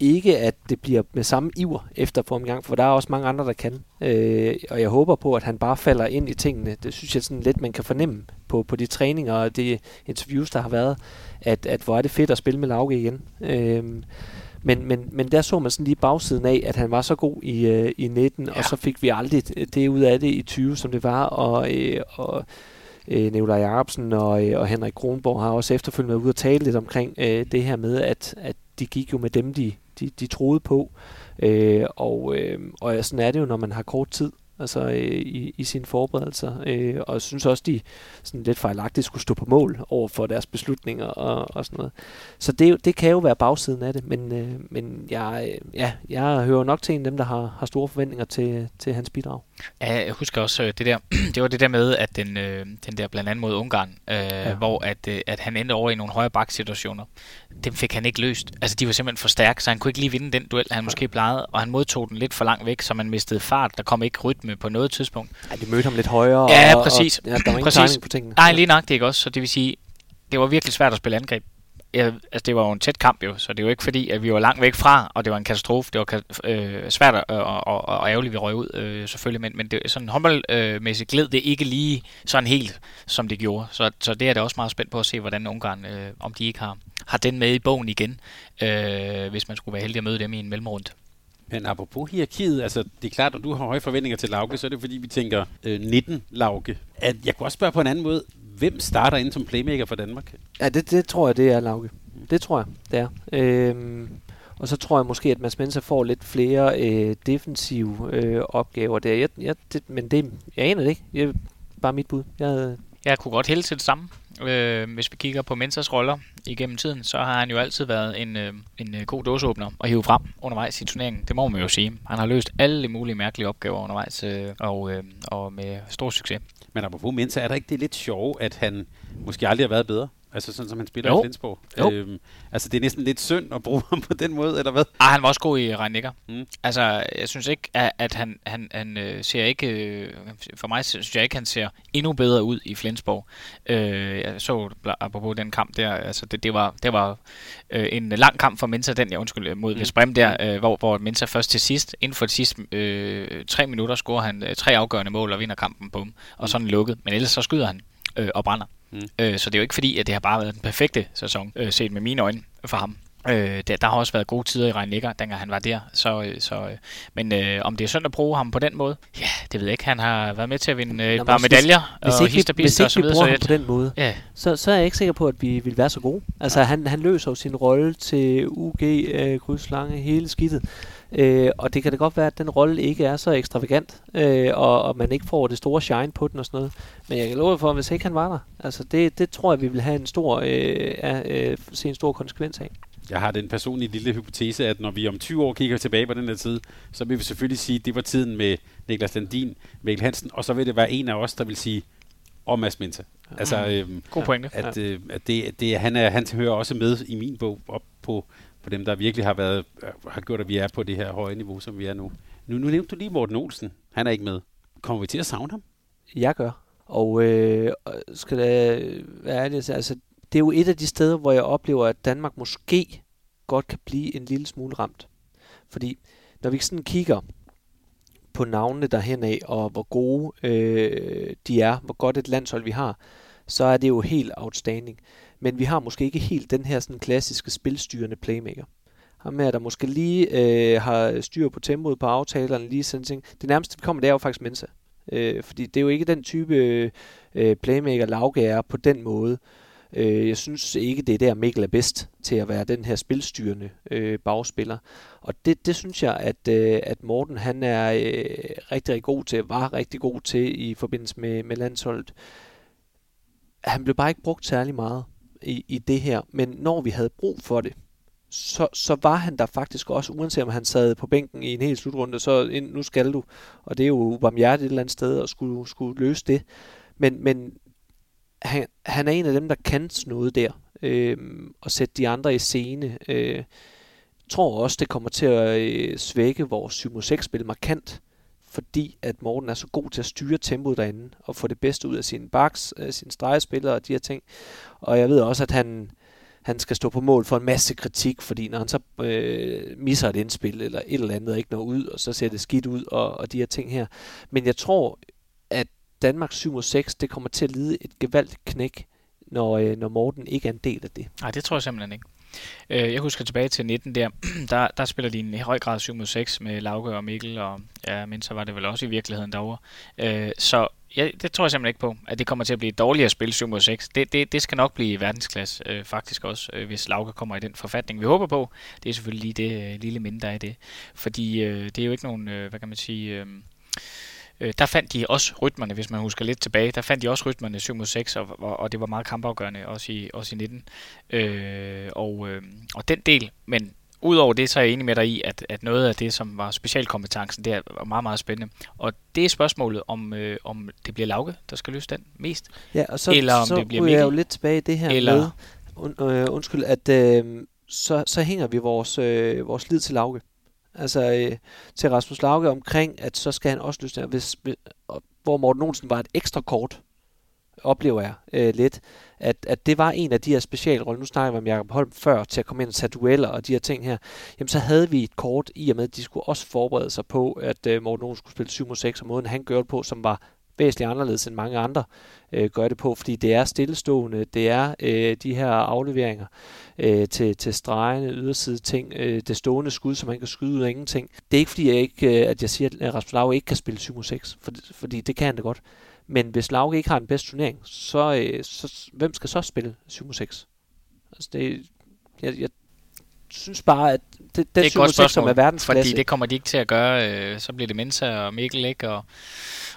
ikke, at det bliver med samme iver efter på omgang, for der er også mange andre, der kan. Øh, og jeg håber på, at han bare falder ind i tingene. Det synes jeg sådan lidt, man kan fornemme på, på de træninger og de interviews, der har været, at, at hvor er det fedt at spille med Lauge igen. Øh, Men, men, men der så man sådan lige bagsiden af, at han var så god i, øh, i nitten, ja. Og så fik vi aldrig det ud af det i tyve, som det var, og, øh, og øh, Nikolaj Jacobsen og, øh, og Henrik Kronborg har også efterfølgende været ude at tale lidt omkring øh, det her med, at, at de gik jo med dem, de, de, de troede på, øh, og, øh, og sådan er det jo, når man har kort tid altså øh, i, i sine forberedelser, øh, og jeg synes også, de sådan lidt fejlagtigt skulle stå på mål over for deres beslutninger og, og sådan noget. Så det, det kan jo være bagsiden af det, men, øh, men jeg, ja, jeg hører nok til en af dem, der har, har store forventninger til, til hans bidrag. Ja, jeg husker også det der, det var det der med, at den, øh, den der blandt andet mod Ungarn, øh, ja. hvor at, øh, at han endte over i nogle højre baksituationer. Dem fik han ikke løst. Altså, de var simpelthen for stærke, så han kunne ikke lige vinde den duel, han ja. måske plejede, og han modtog den lidt for langt væk, så man mistede fart. Der kom ikke rytme på noget tidspunkt. Ja, de mødte ham lidt højere. Ja, og, præcis. Og, ja, der var ingen tegning på tingene. Nej, lige nok, det ikke også. Så det vil sige, det var virkelig svært at spille angreb. Ja, altså det var jo en tæt kamp jo, så det er jo ikke fordi, at vi var langt væk fra, og det var en katastrofe. Det var øh, svært at, og, og, og ærgerligt, vi røg ud øh, selvfølgelig, men, men det, sådan håndboldmæssigt gled det ikke lige sådan helt, som det gjorde. Så, så det er da også meget spændt på at se, hvordan Ungarn, øh, om de ikke har, har den med i bogen igen, øh, hvis man skulle være heldig at møde dem i en mellemrunde. Men apropos hierarkiet, altså det er klart, at du har høje forventninger til Lauge, så er det fordi, vi tænker øh, nitten Lauge. At jeg kunne også spørge på en anden måde, hvem starter ind som playmaker for Danmark? Ja, det, det tror jeg, det er Lauge. Det tror jeg, det er. Øhm, og så tror jeg måske, at Mads Mensah får lidt flere øh, defensive øh, opgaver der. Jeg, jeg, det, men det, jeg aner det ikke. Det er bare mit bud. Jeg, jeg kunne godt hælde til det samme. Øh, hvis vi kigger på Mensahs roller igennem tiden, så har han jo altid været en, øh, en god dåseåbner at hive frem undervejs i turneringen. Det må man jo sige. Han har løst alle mulige mærkelige opgaver undervejs, øh, og, øh, og med stor succes. Men apropos Mensah, er der ikke det lidt sjove, at han måske aldrig har været bedre? Altså sådan som han spiller jo. i Flensborg. Øhm, altså det er næsten lidt synd at bruge ham på den måde, eller hvad? Ah, han var også god i Rhein-Neckar. Mm. Altså jeg synes ikke, at, at han, han, han øh, ser ikke... Øh, for mig synes jeg ikke, han ser endnu bedre ud i Flensborg. Øh, jeg så apropos den kamp der, altså det, det var, det var øh, en lang kamp for Mensah, den jeg undskyld, mod mm. Vesprem der, øh, hvor, hvor Mensah først til sidst, inden for de sidste øh, tre minutter, scorer han øh, tre afgørende mål og vinder kampen på dem. Og mm. sådan lukket. Men ellers så skyder han øh, og brænder. Mm. Øh, så det er jo ikke fordi, at det har bare været den perfekte sæson, øh, set med mine øjne for ham. Øh, der, der har også været gode tider i Rhein-Neckar, dengang han var der. Så, så, øh, men øh, om det er synd at bruge ham på den måde? Ja, det ved jeg ikke. Han har været med til at vinde øh, et par medaljer hvis, og histerbister og, og så videre. Hvis ikke vi bruger ham på den måde, yeah. så, så er jeg ikke sikker på, at vi vil være så gode. Altså ja. han, han løser jo sin rolle til U G, øh, krydslange, hele skidtet. Øh, og det kan da godt være, at den rolle ikke er så ekstravagant, øh, og, og man ikke får det store shine på den og sådan noget. Men jeg kan love for, at hvis ikke han var der, altså det, det tror jeg, vi vil have en stor, øh, øh, se en stor konsekvens af. Jeg har den personlige lille hypotese, at når vi om tyve år kigger tilbage på den her tid, så vil vi selvfølgelig sige, at det var tiden med Niklas Landin, Mikkel Hansen, og så vil det være en af os, der vil sige, og Mads Mensah. Ja. Altså, øh, god pointe. At, øh, at det, det, han, er, han hører også med i min bog op på... på dem, der virkelig har været har gjort, at vi er på det her høje niveau, som vi er nu. Nu, nu nævnte du lige Morten Olsen. Han er ikke med. Kommer vi til at savne ham? Jeg gør. Og øh, skal da være ærlig, altså, det er jo et af de steder, hvor jeg oplever, at Danmark måske godt kan blive en lille smule ramt. Fordi når vi sådan kigger på navnene derhenad, og hvor gode øh, de er, hvor godt et landshold vi har, så er det jo helt outstanding. Men vi har måske ikke helt den her sådan klassiske spilstyrende playmaker. Ham her, der måske lige øh, har styr på tempoet på aftalerne, lige sådan ting. Det nærmeste, vi kommer, det er jo faktisk Mensah. Øh, fordi det er jo ikke den type øh, playmaker, Lauge er på den måde. Øh, jeg synes ikke, det er der, Mikkel er bedst til at være den her spilstyrende øh, bagspiller. Og det, det synes jeg, at, øh, at Morten, han er øh, rigtig, rigtig god til, var rigtig god til i forbindelse med, med landsholdet. Han blev bare ikke brugt særlig meget I, i det her, men når vi havde brug for det, så, så var han der faktisk også, uanset om han sad på bænken i en hel slutrunde, så ind, nu skal du, og det er jo barmhjertet et eller andet sted, og skulle, skulle løse det, men, men han, han er en af dem, der kan noget der, øh, og sætte de andre i scene. Øh, jeg tror også, det kommer til at øh, svække vores syv mod seks-spil markant, fordi at Morten er så god til at styre tempoet derinde, og få det bedste ud af sine backs, sine stregespillere og de her ting. Og jeg ved også, at han, han skal stå på mål for en masse kritik, fordi når han så øh, misser et indspil, eller et eller andet, og ikke når ud, og så ser det skidt ud, og, og de her ting her. Men jeg tror, at Danmarks syv mod seks, det kommer til at lide et gevaldigt knæk, når, øh, når Morten ikke er en del af det. Nej, det tror jeg simpelthen ikke. Jeg husker tilbage til nitten der, der, der spiller de en høj grad syv mod seks med Lauge og Mikkel, og ja, men så var det vel også i virkeligheden derovre. Så ja, det tror jeg simpelthen ikke på, at det kommer til at blive dårligere at spille syv mod seks. Det, det, det skal nok blive verdensklasse øh, faktisk også, øh, hvis Lauge kommer i den forfatning, vi håber på. Det er selvfølgelig lige det øh, lille mindre af det, fordi øh, det er jo ikke nogen, øh, hvad kan man sige... Øh, Der fandt de også rytmerne, hvis man husker lidt tilbage. Der fandt de også rytmerne syv mod seks, og, og, og det var meget kampafgørende, også i, også i nitten. Øh, og, øh, og den del, men udover det, så er jeg enig med dig i, at, at noget af det, som var specialkompetencen, det var meget, meget spændende. Og det er spørgsmålet, om, øh, om det bliver Lauge, der skal løse den mest. Ja, og så, eller om så det bliver Mikkel. Jeg er jo lidt tilbage i det her eller, med, und, øh, undskyld, at øh, så, så hænger vi vores, øh, vores lid til Lauge. Altså øh, til Rasmus Lauge omkring, at så skal han også løse den. Hvis, hvor Morten Olsen var et ekstra kort, oplever jeg øh, lidt, at, at det var en af de her specialroller. Nu snakker vi om Jakob Holm før, til at komme ind og tage dueller og de her ting her. Jamen så havde vi et kort i og med, at de skulle også forberede sig på, at øh, Morten Olsen skulle spille syv mod seks, og måden han gør det på, som var væsentligt anderledes end mange andre øh, gør det på, fordi det er stillestående, det er øh, de her afleveringer øh, til, til stregende, yderside ting, øh, det stående skud, som man kan skyde ud af ingenting. Det er ikke fordi, jeg, ikke, øh, at jeg siger, at Rasmus Lauge ikke kan spille syv mod seks, for, fordi det kan han da godt. Men hvis Lauge ikke har den bedste turnering, så, øh, så hvem skal så spille syv mod seks? Altså det, jeg, jeg synes bare, at det, det syv mod seks, som er verdensklasse. Fordi det kommer de ikke til at gøre. Øh, så bliver det Mensah og Mikkel, ikke? Og,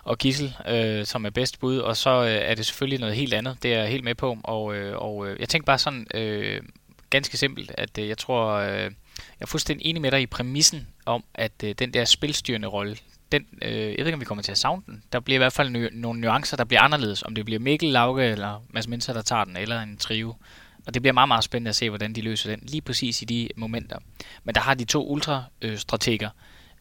og Gidsel, øh, som er bedst bud. Og så øh, er det selvfølgelig noget helt andet. Det er jeg helt med på. Og, øh, og øh, jeg tænker bare sådan, øh, ganske simpelt, at øh, jeg tror, øh, jeg er fuldstændig enig med dig i præmissen om, at øh, den der spilstyrende rolle, den, øh, jeg ved ikke, om vi kommer til at savne den. Der bliver i hvert fald nu, nogle nuancer, der bliver anderledes. Om det bliver Mikkel, Lauge eller Mads Mensah, der tager den, eller en trio. Og det bliver meget, meget spændende at se, hvordan de løser den, lige præcis i de momenter. Men der har de to ultrastrateger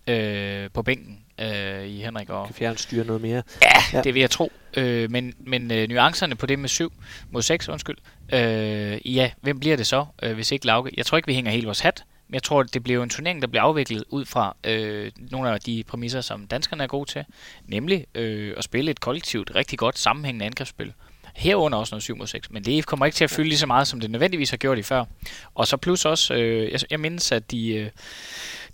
øh, øh, på bænken øh, i Henrik og... Kan fjerne styre noget mere. Ja, ja, det vil jeg tro. Øh, men men øh, nuancerne på det med syv mod seks, undskyld. Øh, ja, hvem bliver det så, øh, hvis ikke Lauge? Jeg tror ikke, vi hænger hele vores hat. Men jeg tror, det bliver en turnering, der bliver afviklet ud fra øh, nogle af de præmisser, som danskerne er gode til. Nemlig øh, at spille et kollektivt, rigtig godt sammenhængende angrebsspil. Herunder også noget syv mod seks, men det kommer ikke til at fylde lige så meget, som det nødvendigvis har gjort i før. Og så plus også, øh, jeg, jeg mindes, at de, øh,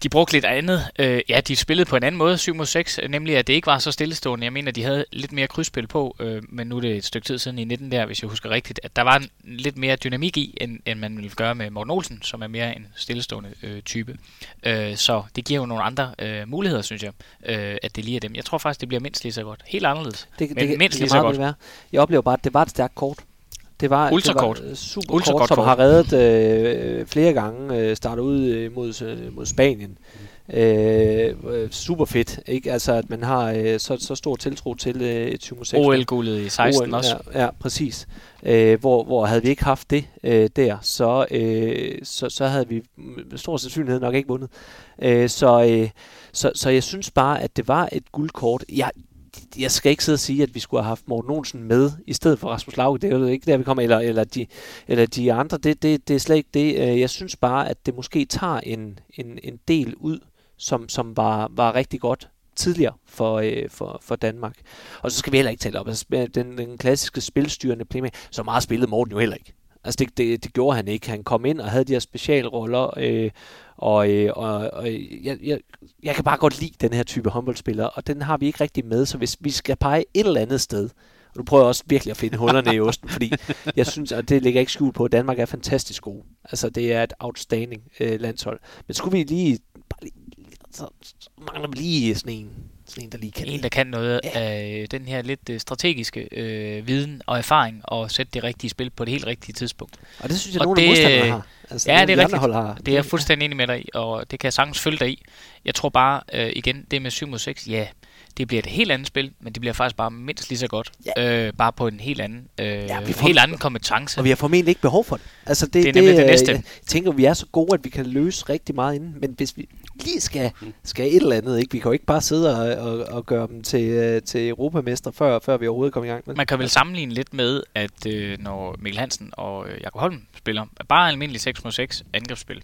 de brugte lidt andet. Øh, ja, de spillede på en anden måde, syv mod seks, nemlig at det ikke var så stillestående. Jeg mener, at de havde lidt mere krydsspil på, øh, men nu er det et stykke tid siden i nitten der, hvis jeg husker rigtigt, at der var en, lidt mere dynamik i, end, end man ville gøre med Morten Olsen, som er mere en stillestående øh, type. Øh, så det giver jo nogle andre øh, muligheder, synes jeg, øh, at det lige er dem. Jeg tror faktisk, det bliver mindst lige så godt. Helt anderledes, det, men det, mindst det lige så godt. Være. Jeg oplever bare, at det Det var et stærkt kort. Det var, det var super Ultra kort, som kort. Har reddet øh, flere gange. Øh, starter ud mod, øh, mod Spanien. Mm. Øh, super fedt, ikke? Altså, at man har øh, så, så stor tiltro til øh, et syv seks. O L-guldet i seksten O L, også. Ja, ja, præcis. Øh, hvor, hvor havde vi ikke haft det øh, der, så, øh, så, så havde vi med stor sandsynlighed nok ikke vundet. Øh, så, øh, så, så jeg synes bare, at det var et guldkort. Jeg Jeg skal ikke sidde og sige, at vi skulle have haft Morten Olsen med i stedet for Rasmus Lauge. Det er jo ikke der, vi kommer. Eller, eller, de, eller de andre. Det, det, det er slet ikke det. Jeg synes bare, at det måske tager en, en, en del ud, som, som var, var rigtig godt tidligere for, for, for Danmark. Og så skal vi heller ikke tale op. Den, den klassiske spilstyrende playmaker, så meget spillede Morten jo heller ikke. Altså det, det, det gjorde han ikke. Han kom ind og havde de her specialroller, øh, og, øh, og, og jeg, jeg, jeg kan bare godt lide den her type håndboldspillere, og den har vi ikke rigtig med, så hvis vi skal pege et eller andet sted, og nu prøver jeg også virkelig at finde hullerne i osten, fordi jeg synes, og det ligger ikke skjult på, at Danmark er fantastisk god. Altså det er et outstanding øh, landshold. Men skulle vi lige, bare lige så, så mangler vi lige sådan en. En, der lige kan en, der kan noget ja. Af den her lidt strategiske øh, viden og erfaring, og sætte det rigtige spil på det helt rigtige tidspunkt. Og det synes jeg, nogle af modstanderne har. Altså, ja, det er rigtigt. Har. Det er jeg fuldstændig enig med dig i, og det kan jeg sagtens følge dig i. Jeg tror bare, øh, igen, det med syv mod seks, ja, det bliver et helt andet spil, men det bliver faktisk bare mindst lige så godt. Ja. Øh, bare på en helt anden, øh, ja, helt anden kompetence. Og vi har formentlig ikke behov for det. Altså, det, det er nemlig det, det næste. Jeg tænker, vi er så gode, at vi kan løse rigtig meget inden, men hvis vi lige skal, skal et eller andet, ikke? Vi kan jo ikke bare sidde og, og, og gøre dem til, til europamester, før, før vi overhovedet kommer i gang med. Man kan vel sammenligne lidt med, at øh, når Mikkel Hansen og øh, Jakob Holm spiller bare almindelig seks mod seks angrebsspil,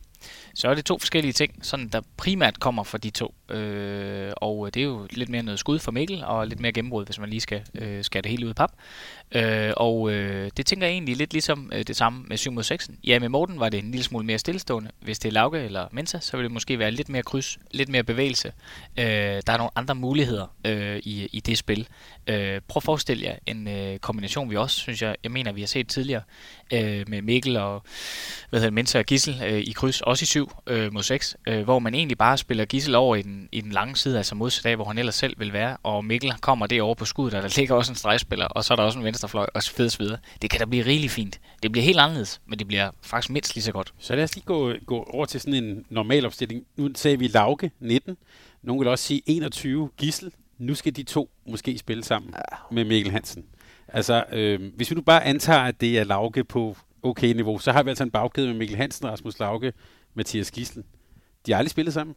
så er det to forskellige ting, sådan der primært kommer fra de to. Øh, og det er jo lidt mere noget skud for Mikkel, og lidt mere gennembrud, hvis man lige skal øh, skære det hele ud af pap. Øh, og øh, det tænker jeg egentlig lidt ligesom øh, det samme med syv mod seks. Ja, med Morten var det en lille smule mere stillestående. Hvis det er Lauge eller Mensah, så vil det måske være lidt mere kryds, lidt mere bevægelse. Øh, der er nogle andre muligheder øh, i, i det spil. Øh, prøv at forestille jer en øh, kombination, vi også, synes jeg, jeg mener, vi har set tidligere, øh, med Mikkel og hvad hedder, Mensah og Gidsel øh, i kryds, også i syv øh, mod seks, øh, hvor man egentlig bare spiller Gidsel over i den, i den lange side, altså mod af, hvor han ellers selv vil være, og Mikkel kommer derovre på skuddet, og der ligger også en stregspiller, og så er der også en venstrefløj og fedt videre. Det kan da blive rigeligt fint. Det bliver helt anderledes, men det bliver faktisk mindst lige så godt. Så lad os lige gå, gå over til sådan en normal opstilling. Nu sagde vi Lauge nitten, nogen vil også sige enogtyve Gidsel. Nu skal de to måske spille sammen med Mikkel Hansen. Altså, øh, hvis vi nu bare antager, at det er Lauge på okay niveau, så har vi altså en bagkæde med Mikkel Hansen, Rasmus Lauge, Mathias Gidsel. De har aldrig spillet sammen.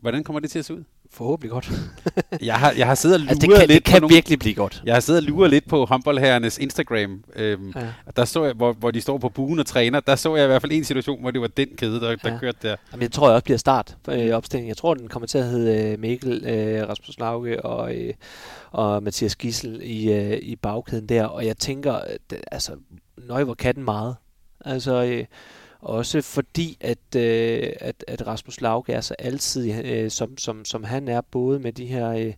Hvordan kommer det til at se ud? Forhåbentlig godt. jeg, har, jeg har siddet og luret altså, det kan, lidt det kan på virkelig nogle, blive godt. Jeg har siddet og luret lidt på håndboldherrenes Instagram. Øhm, ja. Der så jeg, hvor, hvor de står på buen og træner. Der så jeg i hvert fald en situation, hvor det var den kæde, der, ja. der kørte der. Jamen, jeg tror jeg også bliver start øh, opstillingen. Jeg tror, den kommer til at hedde Mikkel, øh, Rasmus Lauge og, øh, og Mathias Gidsel i, øh, i bagkæden der. Og jeg tænker, det, altså, nøj, hvor kan den meget. Altså... Øh, Også fordi, at, øh, at, at Rasmus Lauge er så altid, øh, som, som, som han er, både med de her, øh,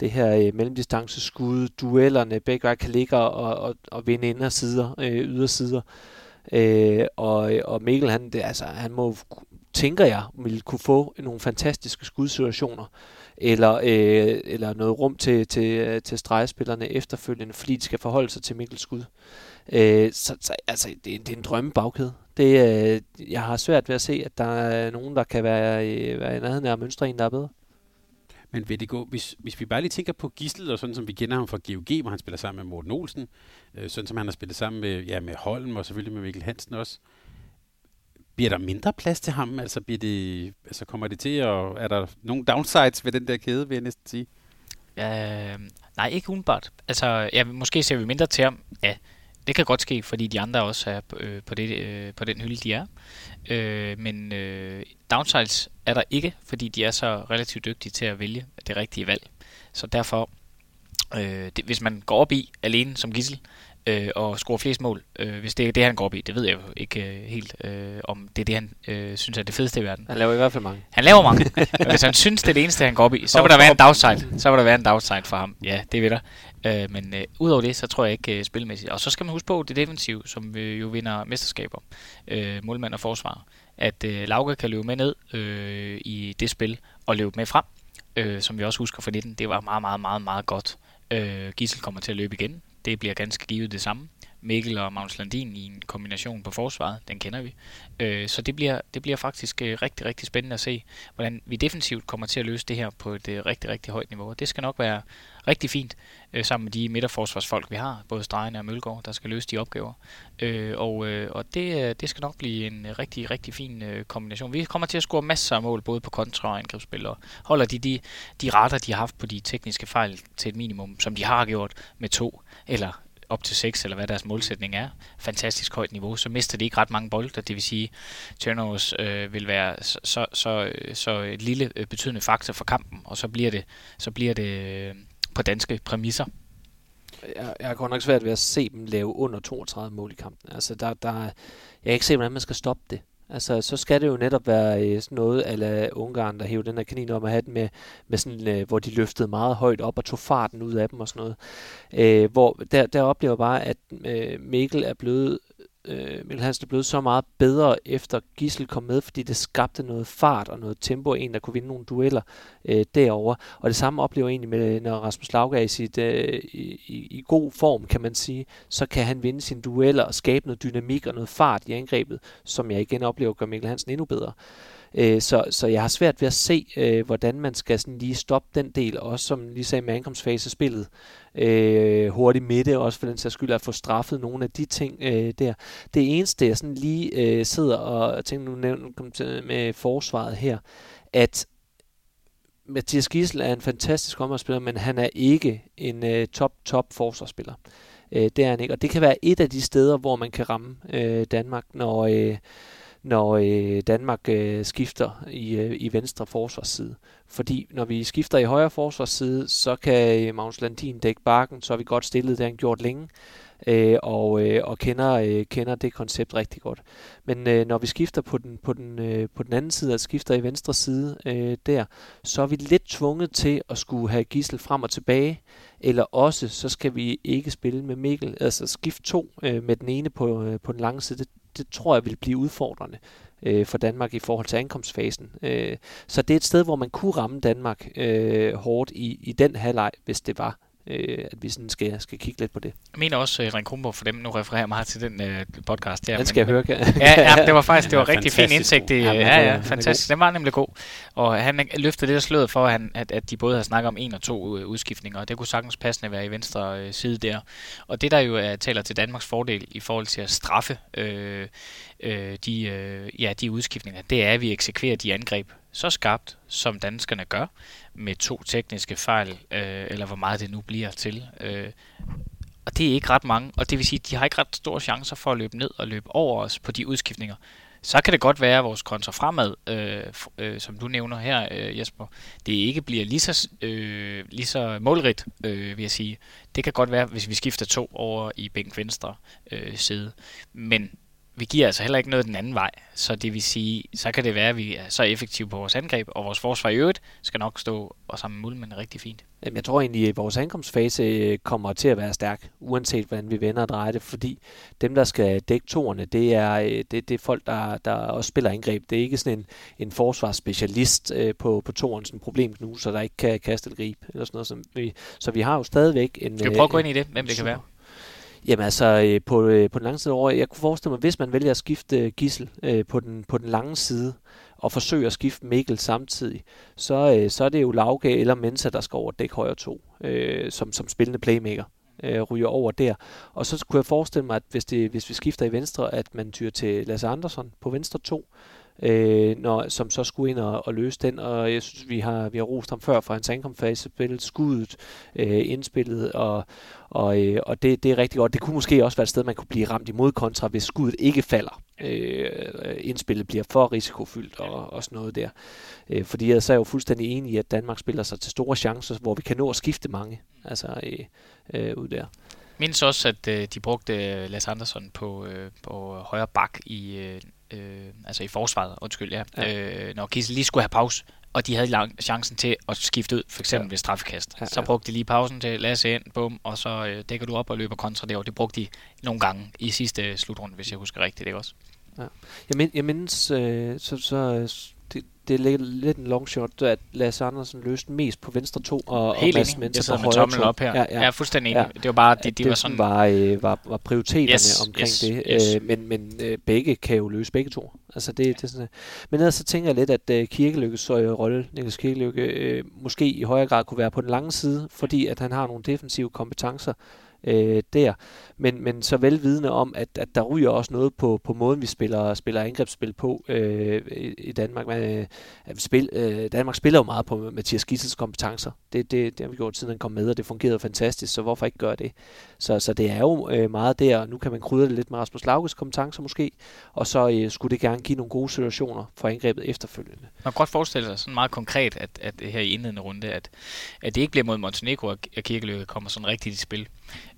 det her øh, mellemdistanceskud, duellerne, begge kan ligge og, og, og vinde ind og sider, øh, ydersider. Øh, og, og Mikkel, han, det, altså, han må, tænker jeg, vil kunne få nogle fantastiske skudsituationer, eller, øh, eller noget rum til, til, til stregspillerne efterfølgende, fordi de skal forholde sig til Mikkels skud. Øh, så, så altså, det, det er en drømmebagkæde. Det, øh, jeg har svært ved at se, at der er nogen, der kan være i, være i nærheden af at mønstre en, der er bedre. Men vil det gå, hvis, hvis vi bare lige tænker på Gidsel, og sådan som vi kender ham fra G O G, hvor han spiller sammen med Morten Olsen, øh, sådan som han har spillet sammen med, ja, med Holm, og selvfølgelig med Mikkel Hansen også, bliver der mindre plads til ham? Altså, bliver det, altså kommer det til, og er der nogle downsides ved den der kæde, vil jeg næsten sige? Øh, nej, ikke umiddelbart. Altså, ja, måske ser vi mindre til ham, ja. Det kan godt ske, fordi de andre også er øh, på, det, øh, på den hylde, de er. Øh, men øh, downsides er der ikke, fordi de er så relativt dygtige til at vælge det rigtige valg. Så derfor, øh, det, hvis man går op i alene som Gidsel øh, og scorer flest mål, øh, hvis det er det, han går op i, det ved jeg jo ikke øh, helt, øh, om det er det, han øh, synes er det fedeste i verden. Han laver i hvert fald mange. Han laver mange. Hvis han synes, det er det eneste, han går op i, så vil der være en downside. Så vil der være en downside for ham. Ja, det ved der. Øh, men øh, udover det, så tror jeg ikke øh, spilmæssigt. Og så skal man huske på det defensive, som øh, jo vinder mesterskaber, øh, målmand og forsvar, at øh, Lauge kan løbe med ned øh, i det spil og løbe med frem, øh, som vi også husker fra nitten. Det var meget, meget, meget, meget godt. Øh, Gidsel kommer til at løbe igen. Det bliver ganske givet det samme. Mikkel og Magnus Landin i en kombination på forsvaret, den kender vi. Øh, så det bliver, det bliver faktisk øh, rigtig, rigtig spændende at se, hvordan vi defensivt kommer til at løse det her på et øh, rigtig, rigtig højt niveau. Det skal nok være rigtig fint, øh, sammen med de midterforsvarsfolk, vi har, både Stregerne og Mølgaard, der skal løse de opgaver. Øh, og øh, og det, det skal nok blive en rigtig, rigtig fin øh, kombination. Vi kommer til at score masser af mål, både på kontra- og angrebsspil, og holder de, de, de retter, de har haft på de tekniske fejl til et minimum, som de har gjort med to eller op til seks, eller hvad deres målsætning er, fantastisk højt niveau, så mister de ikke ret mange bolde, det vil sige, turnovers øh, vil være så, så, så, så et lille øh, betydende faktor for kampen, og så bliver det, så bliver det øh, på danske præmisser. Jeg, jeg har godt nok svært ved at se dem lave under toogtredive mål i kampen. Altså, der, der, jeg kan ikke se, hvordan man skal stoppe det. Altså, så skal det jo netop være sådan noget ala Ungarn, der hævde den der kanin om at have den med, med sådan, hvor de løftede meget højt op og tog farten ud af dem og sådan noget. Øh, hvor der, der oplever bare, at øh, Mikkel er blevet, øh, Mikkel Hansen er blevet så meget bedre efter Gidsel kom med, fordi det skabte noget fart og noget tempo, en der kunne vinde nogle dueller øh, derover. Og det samme oplever jeg egentlig med, når Rasmus Lauge er i, sit, øh, i, i god form, kan man sige, så kan han vinde sine dueller og skabe noget dynamik og noget fart i angrebet, som jeg igen oplever gør Mikkel Hansen endnu bedre. Øh, så, så jeg har svært ved at se, øh, hvordan man skal sådan lige stoppe den del, også som lige sagde med ankomstfasespillet, øh, hurtigt midte, også for den sags skyld at få straffet nogle af de ting øh, der. Det eneste, jeg sådan lige øh, sidder og tænker, nu nævner med forsvaret her, at Mathias Gidsel er en fantastisk håndboldspiller, men han er ikke en øh, top, top forsvarsspiller. Øh, det er han ikke, og det kan være et af de steder, hvor man kan ramme øh, Danmark, når... Øh, når øh, Danmark øh, skifter i, øh, i venstre forsvarsside. Fordi når vi skifter i højre forsvarsside, så kan øh, Magnus Landin dække bakken, så er vi godt stillet, det han gjort længe, øh, og, øh, og kender, øh, kender det koncept rigtig godt. Men øh, når vi skifter på den, på, den, øh, på den anden side, altså skifter i venstre side øh, der, så er vi lidt tvunget til at skulle have Gidsel frem og tilbage, eller også så skal vi ikke spille med Mikkel, altså skift to øh, med den ene på, øh, på den lange side. Det tror jeg vil blive udfordrende øh, for Danmark i forhold til ankomstfasen. Øh, så det er et sted, hvor man kunne ramme Danmark øh, hårdt i, i den halvleg, hvis det var, øh, at vi sådan skal, skal kigge lidt på det. Jeg mener også, Henrik Kronborg, for dem nu refererer meget til den øh, podcast her. Den skal men, jeg høre. ja, ja, det var faktisk det var ja, rigtig fin indsigt. I, ja, ja, ja, fantastisk. Den var nemlig god. Og han løftede det og sløret for, at, at, at de både har snakket om en og to udskiftninger, og det kunne sagtens passende være i venstre side der. Og det der jo er, taler til Danmarks fordel i forhold til at straffe øh, øh, de, øh, ja, de udskiftninger, det er, at vi eksekverer de angreb så skarpt, som danskerne gør, med to tekniske fejl, øh, eller hvor meget det nu bliver til. Øh. Og det er ikke ret mange, og det vil sige, at de har ikke ret store chancer for at løbe ned og løbe over os på de udskiftninger. Så kan det godt være, at vores kontra fremad, øh, øh, som du nævner her, øh, Jesper, det ikke bliver lige så, øh, lige så målrigt, øh, vil jeg sige. Det kan godt være, hvis vi skifter to over i bænk venstre øh, side. Men vi giver altså heller ikke noget den anden vej, så det vil sige, så kan det være, at vi er så effektive på vores angreb, og vores forsvar i øvrigt skal nok stå og sammen mulmende rigtig fint. Jamen, jeg tror egentlig, at vores ankomstfase kommer til at være stærk, uanset hvordan vi vender og drejer det, fordi dem, der skal dække toerne, det er, det, det er folk, der, der også spiller angreb. Det er ikke sådan en, en forsvarsspecialist på, på toeren, sådan en problemknuser, der ikke kan kaste et grib, eller sådan noget. Så vi, så vi har jo stadigvæk en... Skal vi prøve at gå ind i det, hvem det kan være? Jamen altså, øh, på, øh, på den lange side over, jeg kunne forestille mig, hvis man vælger at skifte øh, Gidsel øh, på, den, på den lange side, og forsøger at skifte Mikkel samtidig, så, øh, så er det jo Lauge eller Mensah, der skal over dæk højre to, øh, som, som spillende playmaker, øh, ryger over der. Og så kunne jeg forestille mig, at hvis, det, hvis vi skifter i venstre, at man tyrer til Lasse Andersen på venstre to, Øh, når, som så skulle ind og, og løse den, og jeg synes, vi har, vi har rost ham før fra hans ankomstfase, spillet skuddet, øh, indspillet, og, og, øh, og det, det er rigtig godt. Det kunne måske også være et sted, man kunne blive ramt imod kontra, hvis skuddet ikke falder. Øh, indspillet bliver for risikofyldt og, og sådan noget der. Øh, fordi jeg så er jo fuldstændig enig i, at Danmark spiller sig til store chancer, hvor vi kan nå at skifte mange, altså øh, øh, ud der. Mindes også, at øh, de brugte Lasse Andersen på, øh, på højre bak i øh Øh, altså i forsvaret, undskyld, ja. ja. Øh, når Gidsel lige skulle have pause, og de havde lang- chancen til at skifte ud, for eksempel ja. ved straffekast, ja, ja. så brugte de lige pausen til Lasse ind, bum, og så øh, dækker du op og løber kontra derovre. Det brugte de nogle gange i sidste slutrunde, hvis jeg husker rigtigt, det også. Ja. Jeg, mind, jeg mindes, øh, så, så det, det er lidt en long shot, at Lasse Andersen løste mest på venstre to, og, og Mads Mensah på højre to. Tommel op her. Ja, ja. Jeg er fuldstændig enig. Ja. Det var bare, de, de det var sådan... var, øh, var, var prioriteterne yes, omkring yes, det. Yes. Øh, men men øh, begge kan jo løse begge to. Altså det, ja. det er sådan, men ellers så tænker jeg lidt, at øh, Kirkeløkkes øh, rolle, Niklas Kirkeløkke, øh, måske i højere grad kunne være på den lange side, fordi at han har nogle defensive kompetencer øh, der. Men, men så velvidende om, at, at der ryger også noget på, på måden, vi spiller, spiller angrebsspil på øh, i, i Danmark. Man, øh, spil, øh, Danmark spiller jo meget på Mathias Gidsels kompetencer. Det, det, det har vi gjort, siden han kom med, og det fungerede fantastisk, så hvorfor ikke gøre det? Så, så det er jo øh, meget der, nu kan man krydre det lidt med Rasmus Lauges kompetencer måske, og så øh, skulle det gerne give nogle gode situationer for angrebet efterfølgende. Man kan godt forestille sig sådan meget konkret, at, at her i indledende runde, at, at det ikke bliver mod Montenegro, at Kirkeløkke kommer sådan rigtigt i spil.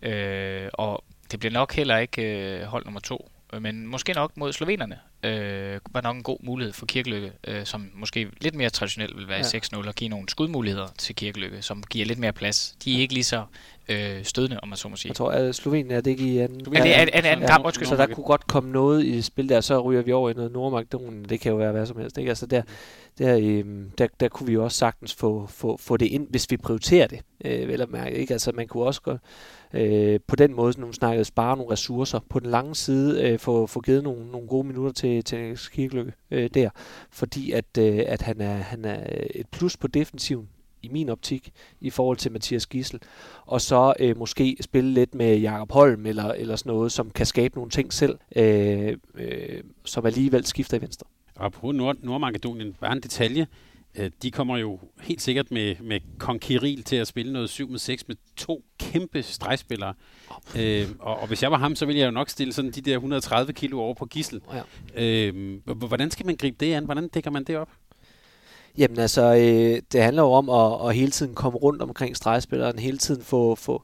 Øh, og det bliver nok heller ikke øh, hold nummer to, men måske nok mod slovenerne øh, var nok en god mulighed for Kirkeløkke, øh, som måske lidt mere traditionelt vil være ja. seks nul og give nogle skudmuligheder til Kirkeløkke, som giver lidt mere plads. De er ikke lige så øh, stødende, om man så må sige. Jeg tror, at Slovenien er det ikke i anden, ja, det er, anden, anden kamp. Ja, så der kunne godt komme noget i spil der, så ryger vi over i noget Nordmakedonien. Det kan jo være hvad som helst. Ikke? Altså der, der, øh, der, der kunne vi jo også sagtens få, få, få det ind, hvis vi prioriterer det. Øh, vel at mærke, ikke? Altså man kunne også godt Øh, på den måde, som hun snakkede, spare nogle ressourcer på den lange side, øh, for at få givet nogle, nogle gode minutter til, til Niklas Kirkeløkke øh, der, fordi at, øh, at han, er, han er et plus på defensiven, i min optik, i forhold til Mathias Gidsel, og så øh, måske spille lidt med Jakob Holm, eller, eller sådan noget, som kan skabe nogle ting selv, øh, øh, som alligevel skifter i venstre. Og på Nord- Nordmakedonien, bare en detalje, de kommer jo helt sikkert med, med Kong Kiril til at spille noget syv mod seks med to kæmpe stregspillere. Oh. Øh, og, og hvis jeg var ham, så ville jeg jo nok stille sådan de der et hundrede og tredive kilo over på Gidsel. Oh, ja. øh, hvordan skal man gribe det an? Hvordan dækker man det op? Jamen altså, øh, det handler jo om at, at hele tiden komme rundt omkring stregspilleren, hele tiden få... få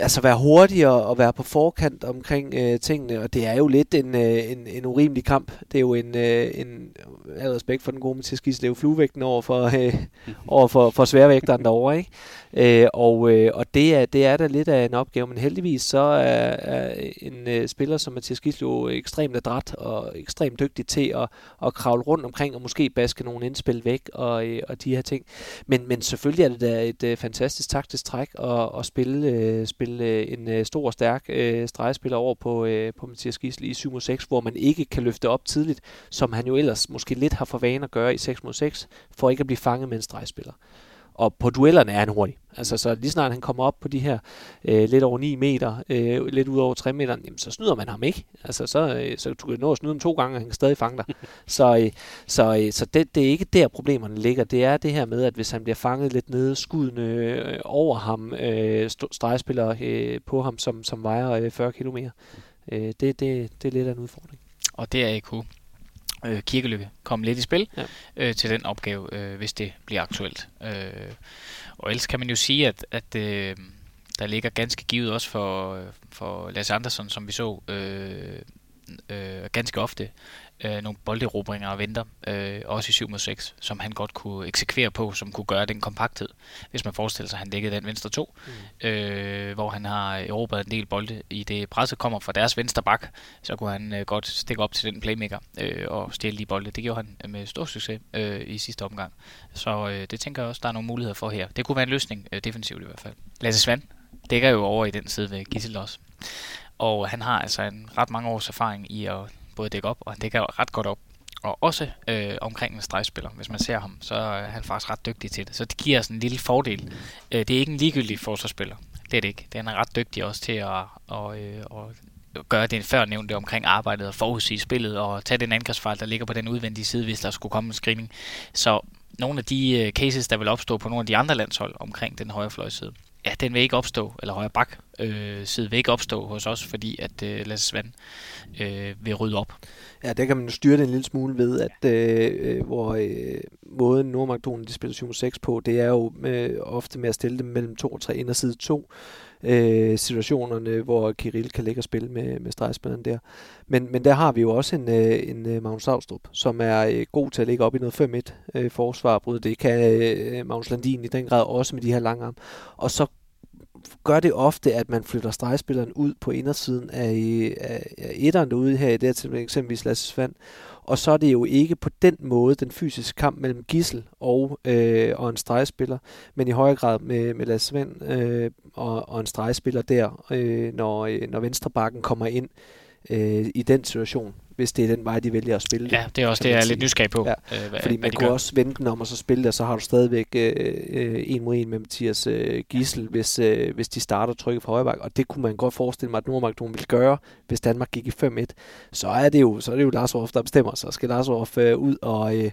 altså være hurtigere og være på forkant omkring øh, tingene, og det er jo lidt en, øh, en, en urimelig kamp. Det er jo en, øh, en al respekt for den gode Mathias Gidsel, det er jo fluevægten over for, øh, over for, for sværvægteren derovre, ikke? Øh, og, øh, og det, er, det er da lidt af en opgave, men heldigvis så er, er en øh, spiller som Mathias Gidsel jo ekstremt adræt og ekstremt dygtig til at, at kravle rundt omkring og måske baske nogle indspil væk og, øh, og de her ting. Men, men selvfølgelig er det da et øh, fantastisk taktisk træk at, at spille, øh, spille en øh, stor og stærk øh, stregspiller over på, øh, på Mathias Gidsel i syv mod seks, hvor man ikke kan løfte op tidligt, som han jo ellers måske lidt har for vane at gøre i seks mod seks, for ikke at blive fanget med en stregspiller. Og på duellerne er han hurtig. Altså, så lige snart han kommer op på de her øh, lidt over ni meter, øh, lidt ud over tre meter, jamen, så snyder man ham ikke. Altså, så, øh, så du kan nå at snyde ham to gange, og han kan stadig fange dig. så øh, så, øh, så det, det er ikke der, problemerne ligger. Det er det her med, at hvis han bliver fanget lidt nede, skuddene øh, over ham, øh, stregspillere øh, på ham, som, som vejer øh, fyrre kilo mere. Øh, det, det, det er lidt af en udfordring. Og det er A K. Øh, Kirkeløkke kom lidt i spil ja. øh, til den opgave, øh, hvis det bliver aktuelt. Øh, og ellers kan man jo sige, at, at øh, der ligger ganske givet også for, for Lasse Andersen, som vi så øh, øh, ganske ofte, øh, nogle bolderobringer og venter, øh, også i syv mod seks, som han godt kunne eksekvere på, som kunne gøre den kompakthed, hvis man forestiller sig, at han dækkede den venstre to, mm. øh, hvor han har erobret en del bolde i det presset kommer fra deres venstre bak, så kunne han øh, godt stikke op til den playmaker øh, og stjæle de bolde. Det gjorde han med stor succes øh, i sidste omgang. Så øh, det tænker jeg også, der er nogle muligheder for her. Det kunne være en løsning, øh, defensivt i hvert fald. Lasse Svan dækker jo over i den side ved Gidsel også, og han har altså en ret mange års erfaring i at både dække op, og han dækker ret godt op. Og også øh, omkring en stregspiller. Hvis man ser ham, så er han faktisk ret dygtig til det. Så det giver sådan en lille fordel. Mm. Øh, det er ikke en ligegyldig forsvarsspiller. Det er det ikke. Den er ret dygtig også til at, og, øh, at gøre det før nævnte omkring arbejdet og forudsige spillet og tage den angrebsfejl, der ligger på den udvendige side, hvis der skulle komme en screening. Så nogle af de øh, cases, der vil opstå på nogle af de andre landshold omkring den højre fløjside, ja, den vil ikke opstå, eller højre bak øh, side vil ikke opstå hos os, fordi at øh, Lasse Svan øh, vil rydde op. Ja, der kan man jo styre det en lille smule ved, at øh, hvor øh, måden Nordmakedonien de spiller syv seks på, det er jo øh, ofte med at stille dem mellem to og tre ind og side to. Øh, situationerne, hvor Kirill kan ligge og spille med, med stregspilleren der. Men, men der har vi jo også en, en Magnus Saustrup, som er god til at ligge op i noget fem et øh, forsvarbrud. Det kan øh, Magnus Landin i den grad også med de her lange arm. Og så gør det ofte, at man flytter stregspilleren ud på indersiden af, af, af etteren derude her, i det her tilfælde eksempelvis Lasse Svan. Og så er det jo ikke på den måde den fysiske kamp mellem Gidsel og, øh, og en stregspiller, men i højere grad med, med Lasse Svan øh, og, og en stregspiller der, øh, når, når venstrebakken kommer ind øh, i den situation, hvis det er den vej, de vælger at spille. Ja, det er også det, jeg er lidt nysgerrig på. Ja, øh, hvad, fordi man kunne gør. Også vende den om, og så spille det, og så har du stadigvæk øh, øh, en mod en med Mathias øh, Gidsel, ja. hvis, øh, hvis de starter trykket fra højrebak, og det kunne man godt forestille mig, at Nordmakedonien ville gøre, hvis Danmark gik i fem et. Så er det jo, så er det jo Larshoff, der bestemmer sig. Skal Larshoff øh, ud og... Øh,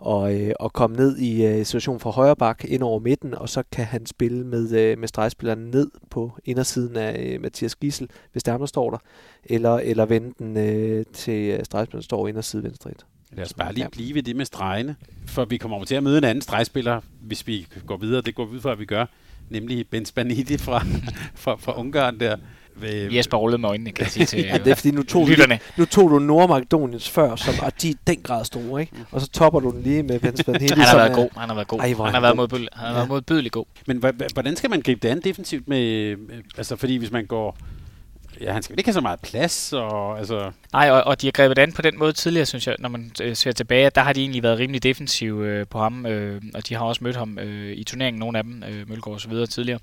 Og, øh, og komme ned i øh, situationen fra højre bak ind over midten, og så kan han spille med, øh, med stregspilleren ned på indersiden af øh, Mathias Gidsel, hvis der er, der står der, eller, eller vende den øh, til stregspilleren står indersiden venstre et. Lad os bare lige blive ved det med stregene, for vi kommer over til at møde en anden stregspiller, hvis vi går videre, det går vi ud for, at vi gør, nemlig Bence Bánhidi fra, fra, fra Ungarn der. Ved Jesper rullede med øjnene, kan jeg sige til ja, det er, fordi nu tog, lytterne. Du, nu tog du Nordmakedoniens før, som er de i den grad store, ikke? Og så topper du den lige med Bence Bánhidi. Han har været god, han har været god. Ej, han har været modbydelig, han har været modbydelig god. Men hvordan skal man gribe det an defensivt med, altså fordi hvis man går, ja, han skal ikke have så meget plads, og altså... Nej, og, og de har grebet an på den måde tidligere, synes jeg, når man øh, ser tilbage, der har de egentlig været rimelig defensive øh, på ham, øh, og de har også mødt ham øh, i turneringen, nogle af dem, øh, Mølgaard og så videre tidligere,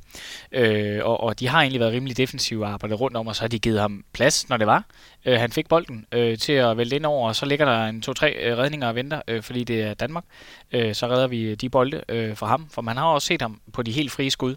øh, og, og de har egentlig været rimelig defensive og arbejdet rundt om, og så har de givet ham plads, når det var. Øh, han fik bolden øh, til at vælte ind over, og så ligger der en to-tre øh, redninger og venter, øh, fordi det er Danmark, øh, så redder vi de bolde øh, fra ham, for man har også set ham på de helt frie skud.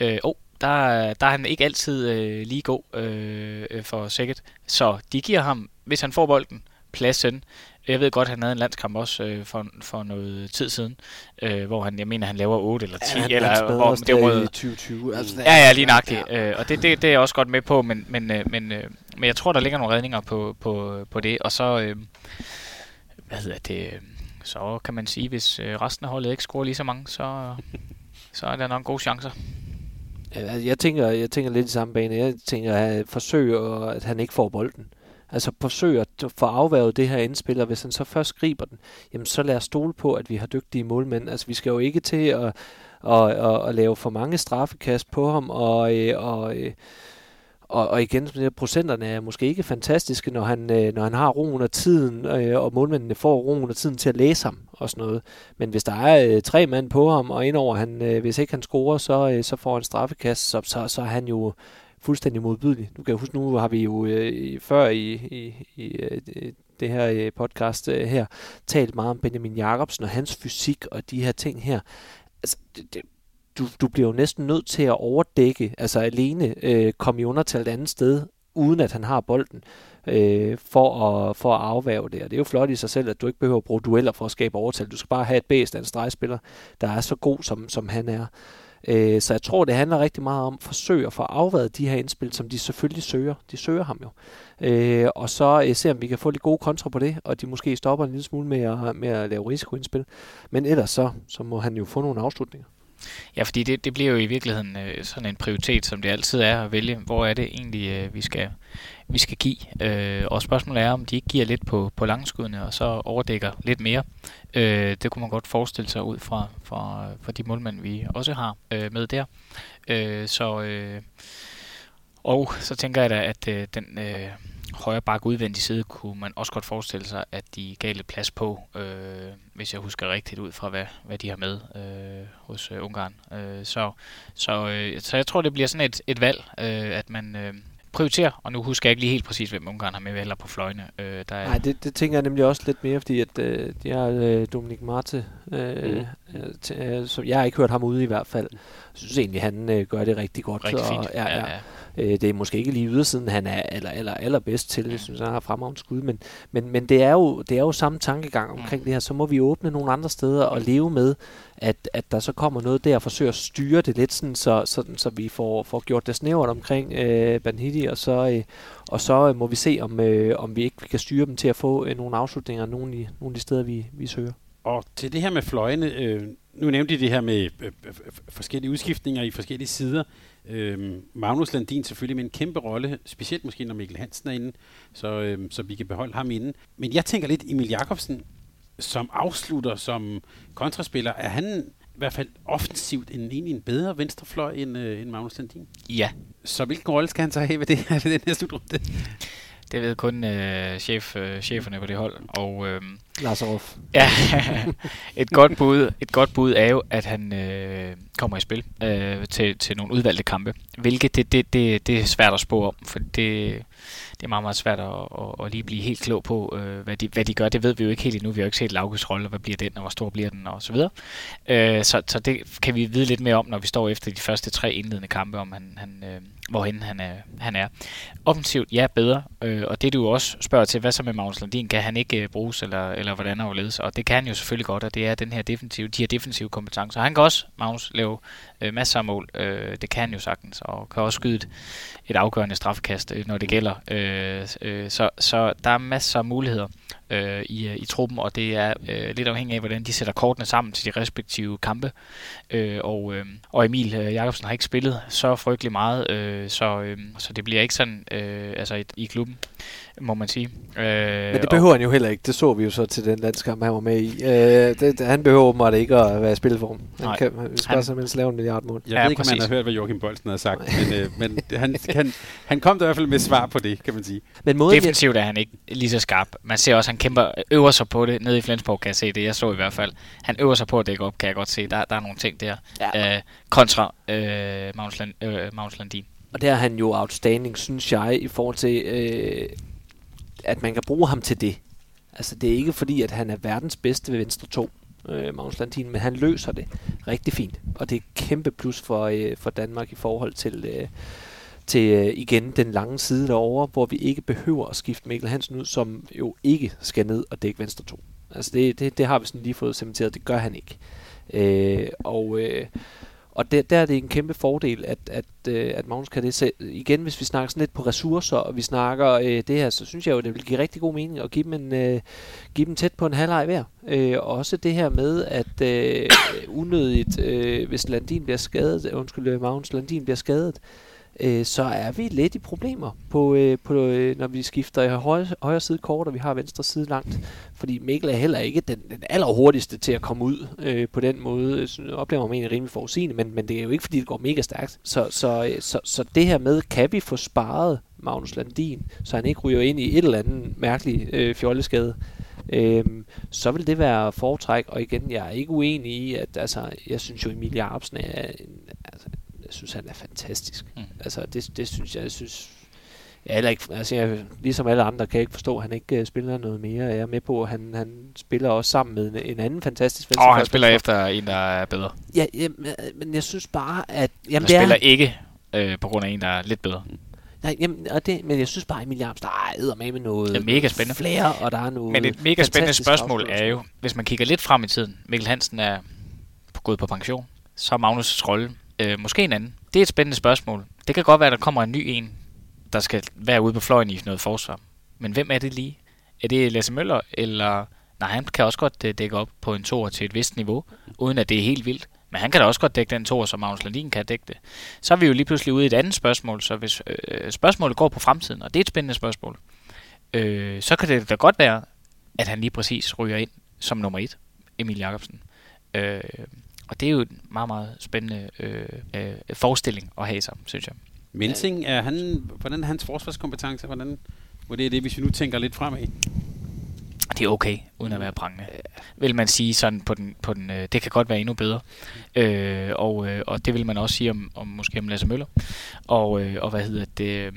Åh, øh, oh, Der, der er han ikke altid øh, lige god øh, for sækket. Så de giver ham, hvis han får bolden, pladsen. Jeg ved godt, han havde en landskamp også øh, for, for noget tid siden, øh, hvor han, jeg mener, han laver otte eller ti. Ja, eller om det var tyve tyve. Altså, ja, ja, lige nøjagtigt. Ja. Øh, og det, det, det er jeg også godt med på, men, men, øh, men, øh, men jeg tror, der ligger nogle redninger på, på, på det. Og så, øh, hvad hedder det, så kan man sige, hvis resten af holdet ikke scorer lige så mange, så, så er der nok gode chancer. Altså, jeg tænker, jeg tænker lidt i samme bane. Jeg tænker, at forsøger, at han ikke får bolden. Altså forsøger at få afværget det her indspil, og hvis han så først griber den, jamen så lad os stole på, at vi har dygtige målmænd. Altså vi skal jo ikke til at, at, at, at lave for mange straffekast på ham, og, og, og, og igen, procenterne er måske ikke fantastiske, når han, når han har roen og tiden, og målmændene får roen og tiden til at læse ham og sådan noget. Men hvis der er tre mand på ham, og indover han, hvis ikke han scorer, så, så får han straffekast, så, så, så er han jo fuldstændig modbydelig. Du kan huske, nu har vi jo øh, før i, i, i det her podcast øh, her talt meget om Benjamin Jakobsen og hans fysik og de her ting her. Altså, det, det, du, du bliver jo næsten nødt til at overdække, altså alene øh, komme i undertal et andet sted, uden at han har bolden, øh, for, at, for at afværge det. Og det er jo flot i sig selv, at du ikke behøver at bruge dueller for at skabe overtal. Du skal bare have et bæst af en stregspiller, der er så god, som, som han er. Så jeg tror, det handler rigtig meget om forsøg at få afværet de her indspil, som de selvfølgelig søger. De søger ham jo. Og så se, om vi kan få lidt gode kontra på det, og de måske stopper en lille smule med at, med at lave risikoindspil. Men ellers så, så må han jo få nogle afslutninger. Ja, fordi det, det bliver jo i virkeligheden øh, sådan en prioritet, som det altid er at vælge, hvor er det egentlig, øh, vi, skal, vi skal give. Øh, og spørgsmålet er, om de ikke giver lidt på, på langskuddene, og så overdækker lidt mere. Øh, det kunne man godt forestille sig ud fra, fra, fra de målmænd, vi også har øh, med der. Øh, så, øh, og så tænker jeg da, at øh, den øh, højre bakke udvendige side, kunne man også godt forestille sig, at de gav lidt plads på, øh, hvis jeg husker rigtigt ud fra, hvad, hvad de har med øh, hos øh, Ungarn. Øh, så, så, øh, så jeg tror, det bliver sådan et, et valg, øh, at man øh, prioriterer, og nu husker jeg ikke lige helt præcis, hvem Ungarn har med, heller på fløjene. Øh, der er Nej, det, det tænker jeg nemlig også lidt mere, fordi at, øh, de har øh, Dominik Marte, øh, mm. øh, øh, som jeg har ikke hørt ham ude i hvert fald. Jeg synes egentlig, han øh, gør det rigtig godt. Rigtig fint, og, ja, ja. ja. Det er måske ikke lige ydersiden, han er aller, aller, aller bedst til, jeg synes, han har fremragende skud, men, men, men det, er jo, det er jo samme tankegang omkring det her. Så må vi åbne nogle andre steder og leve med, at, at der så kommer noget der og forsøger at styre det lidt, sådan, så, sådan, så vi får, får gjort det snævert omkring øh, Bánhidi, og så, øh, og så øh, må vi se, om, øh, om vi ikke kan styre dem til at få øh, nogle afslutninger, nogle, i, nogle af de steder, vi, vi søger. Og til det her med fløjene, øh, nu nævnte I det her med øh, forskellige udskiftninger i forskellige sider. Øhm, Magnus Landin selvfølgelig med en kæmpe rolle, specielt måske når Mikkel Hansen er inde, så, øhm, så vi kan beholde ham inde. Men jeg tænker lidt Emil Jakobsen, som afslutter som kontraspiller. Er han i hvert fald offensivt en, egentlig en bedre venstrefløj end, øh, end Magnus Landin? Ja. Så hvilken rolle skal han så have ved det her, ved den her slutrunde? Det ved kun øh, chef, øh, cheferne på det hold. Og, øh, Lars Ruff. Ja, et godt bud, et godt bud er jo, at han øh, kommer i spil øh, til, til nogle udvalgte kampe. Hvilket det, det, det, det er svært at spå om, for det, det er meget, meget svært at, at, at lige blive helt klog på, øh, hvad, de, hvad de gør. Det ved vi jo ikke helt endnu. Vi har jo ikke set Lauges rolle, og hvad bliver den, og hvor stor bliver den, og så videre. Øh, så, så det kan vi vide lidt mere om, når vi står efter de første tre indledende kampe, om han, han, øh, hvorhenne han er, han er. Offensivt, ja, bedre. Øh, og det du også spørger til, hvad så med Magnus Landin? Kan han ikke øh, bruges, eller, eller hvordan er overledes? Og det kan han jo selvfølgelig godt, og det er den her defensive, de her defensive kompetencer. Han kan også, Magnus, lave øh, masser af mål. Øh, det kan han jo sagtens, og kan også skyde et, et afgørende straffekast, øh, når det gælder. Øh, øh, så, så der er masser af muligheder øh, i, i truppen, og det er øh, lidt afhængigt af, hvordan de sætter kortene sammen til de respektive kampe. Øh, og, øh, og Emil øh, Jakobsen har ikke spillet så frygtelig meget, øh, så, øh, så det bliver ikke sådan øh, altså et, i klubben, må man sige. Øh, Men det behøver og, han jo heller ikke. Det så vi jo så til den landskamp, han var med i. Øh, det, han behøver åbenbart ikke at være i spilform. Han nej, kan han, bare simpelthen lave en milliardmål. Jeg ja, ved ikke, om man har hørt, hvad Joachim Boldsen havde sagt, men, øh, men han, han, han kom der i hvert fald med svar på det, kan man sige. Men defensivt er han ikke lige så skarp. Man ser også, han kæmper, øver sig på det. Nede i Flensborg kan jeg se det, jeg så i hvert fald. Han øver sig på at dække op, kan jeg godt se. Der, der er nogle ting der ja. øh, kontra øh, Magnus Land, øh, Magnus Landin. Og der er han jo outstanding, synes jeg, i forhold til, øh, at man kan bruge ham til det. Altså, det er ikke fordi, at han er verdens bedste ved venstre to, øh, Magnus Landin, men han løser det rigtig fint. Og det er et kæmpe plus for, øh, for Danmark i forhold til, øh, til øh, igen, den lange side derovre, hvor vi ikke behøver at skifte Mikkel Hansen ud, som jo ikke skal ned og dække venstre to. Altså, det, det, det har vi sådan lige fået cementeret, det gør han ikke. Øh, og... Øh, Og der, der er det en kæmpe fordel, at, at, at Magnus kan det selv. Igen, hvis vi snakker sådan lidt på ressourcer, og vi snakker øh, det her, så synes jeg jo, det vil give rigtig god mening at give dem, en, øh, give dem tæt på en halvleg hver. Øh, også det her med, at øh, unødigt, øh, hvis Landin bliver skadet, undskyld, Magnus Landin bliver skadet, øh, så er vi lidt i problemer, på, øh, på, øh, når vi skifter højre, højre side kort, og vi har venstre side langt. Fordi Mikkel er heller ikke den, den allerhurtigste til at komme ud øh, på den måde. Jeg oplever mig egentlig rimelig forudsigende, men, men det er jo ikke, fordi det går mega stærkt. Så, så, så, så det her med, kan vi få sparet Magnus Landin, så han ikke ryger ind i et eller andet mærkelig øh, fjolleskade, øh, så vil det være foretræk. Og igen, jeg er ikke uenig i, at altså, jeg synes jo, Emil Jakobsen er... Altså, jeg synes, han er fantastisk. Mm. Altså, det, det synes jeg, jeg synes... Jeg ikke, altså jeg, ligesom alle andre kan jeg ikke forstå, at han ikke uh, spiller noget mere. Jeg er med på, at han, han spiller også sammen med en, en anden fantastisk venstrefløj. Og han spiller efter en, der er bedre. Ja, jamen, men jeg synes bare, at... Jamen, han spiller er, ikke øh, på grund af en, der er lidt bedre. Nej, jamen, og det, men jeg synes bare, at Emil Jakobsen er med noget ja, mega spændende. Flere, og der er noget. Men et mega spændende spørgsmål er jo, hvis man kigger lidt frem i tiden. Mikkel Hansen er gået på pension. Så er Magnus' rolle øh, måske en anden. Det er et spændende spørgsmål. Det kan godt være, at der kommer en ny en, der skal være ude på fløjen i noget forsvar. Men hvem er det lige? Er det Lasse Møller, eller... Nej, han kan også godt dække op på en toer til et vist niveau, uden at det er helt vildt. Men han kan da også godt dække den toer, som Magnus Landin kan dække det. Så er vi jo lige pludselig ude i et andet spørgsmål, så hvis øh, spørgsmålet går på fremtiden, og det er et spændende spørgsmål, øh, så kan det da godt være, at han lige præcis ryger ind som nummer et, Emil Jakobsen. Øh, og det er jo en meget, meget spændende øh, øh, forestilling at have sig, synes jeg. Mensing, er han, hvordan er hans forsvarskompetence? Hvordan hvor det er det, hvis vi nu tænker lidt fremad? Det er okay, uden at være prangende. Vil man sige sådan på den, på den øh, det kan godt være endnu bedre. Øh, og, øh, og det vil man også sige om, om måske om Lasse Møller. Og, øh, og hvad hedder det?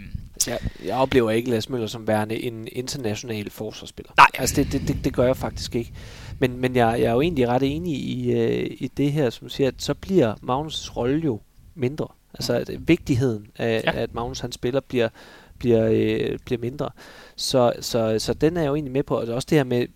Jeg, jeg oplever ikke Lasse Møller som værende en international forsvarsspiller. Nej, altså det, det, det, det gør jeg faktisk ikke. Men, men jeg, jeg er jo egentlig ret enig i, øh, i det her, som siger, at så bliver Magnus' rolle jo mindre. Altså at vigtigheden af, ja. At Magnus han spiller bliver, bliver, øh, bliver mindre. Så, så, så den er jeg jo egentlig med på. Og også det her med,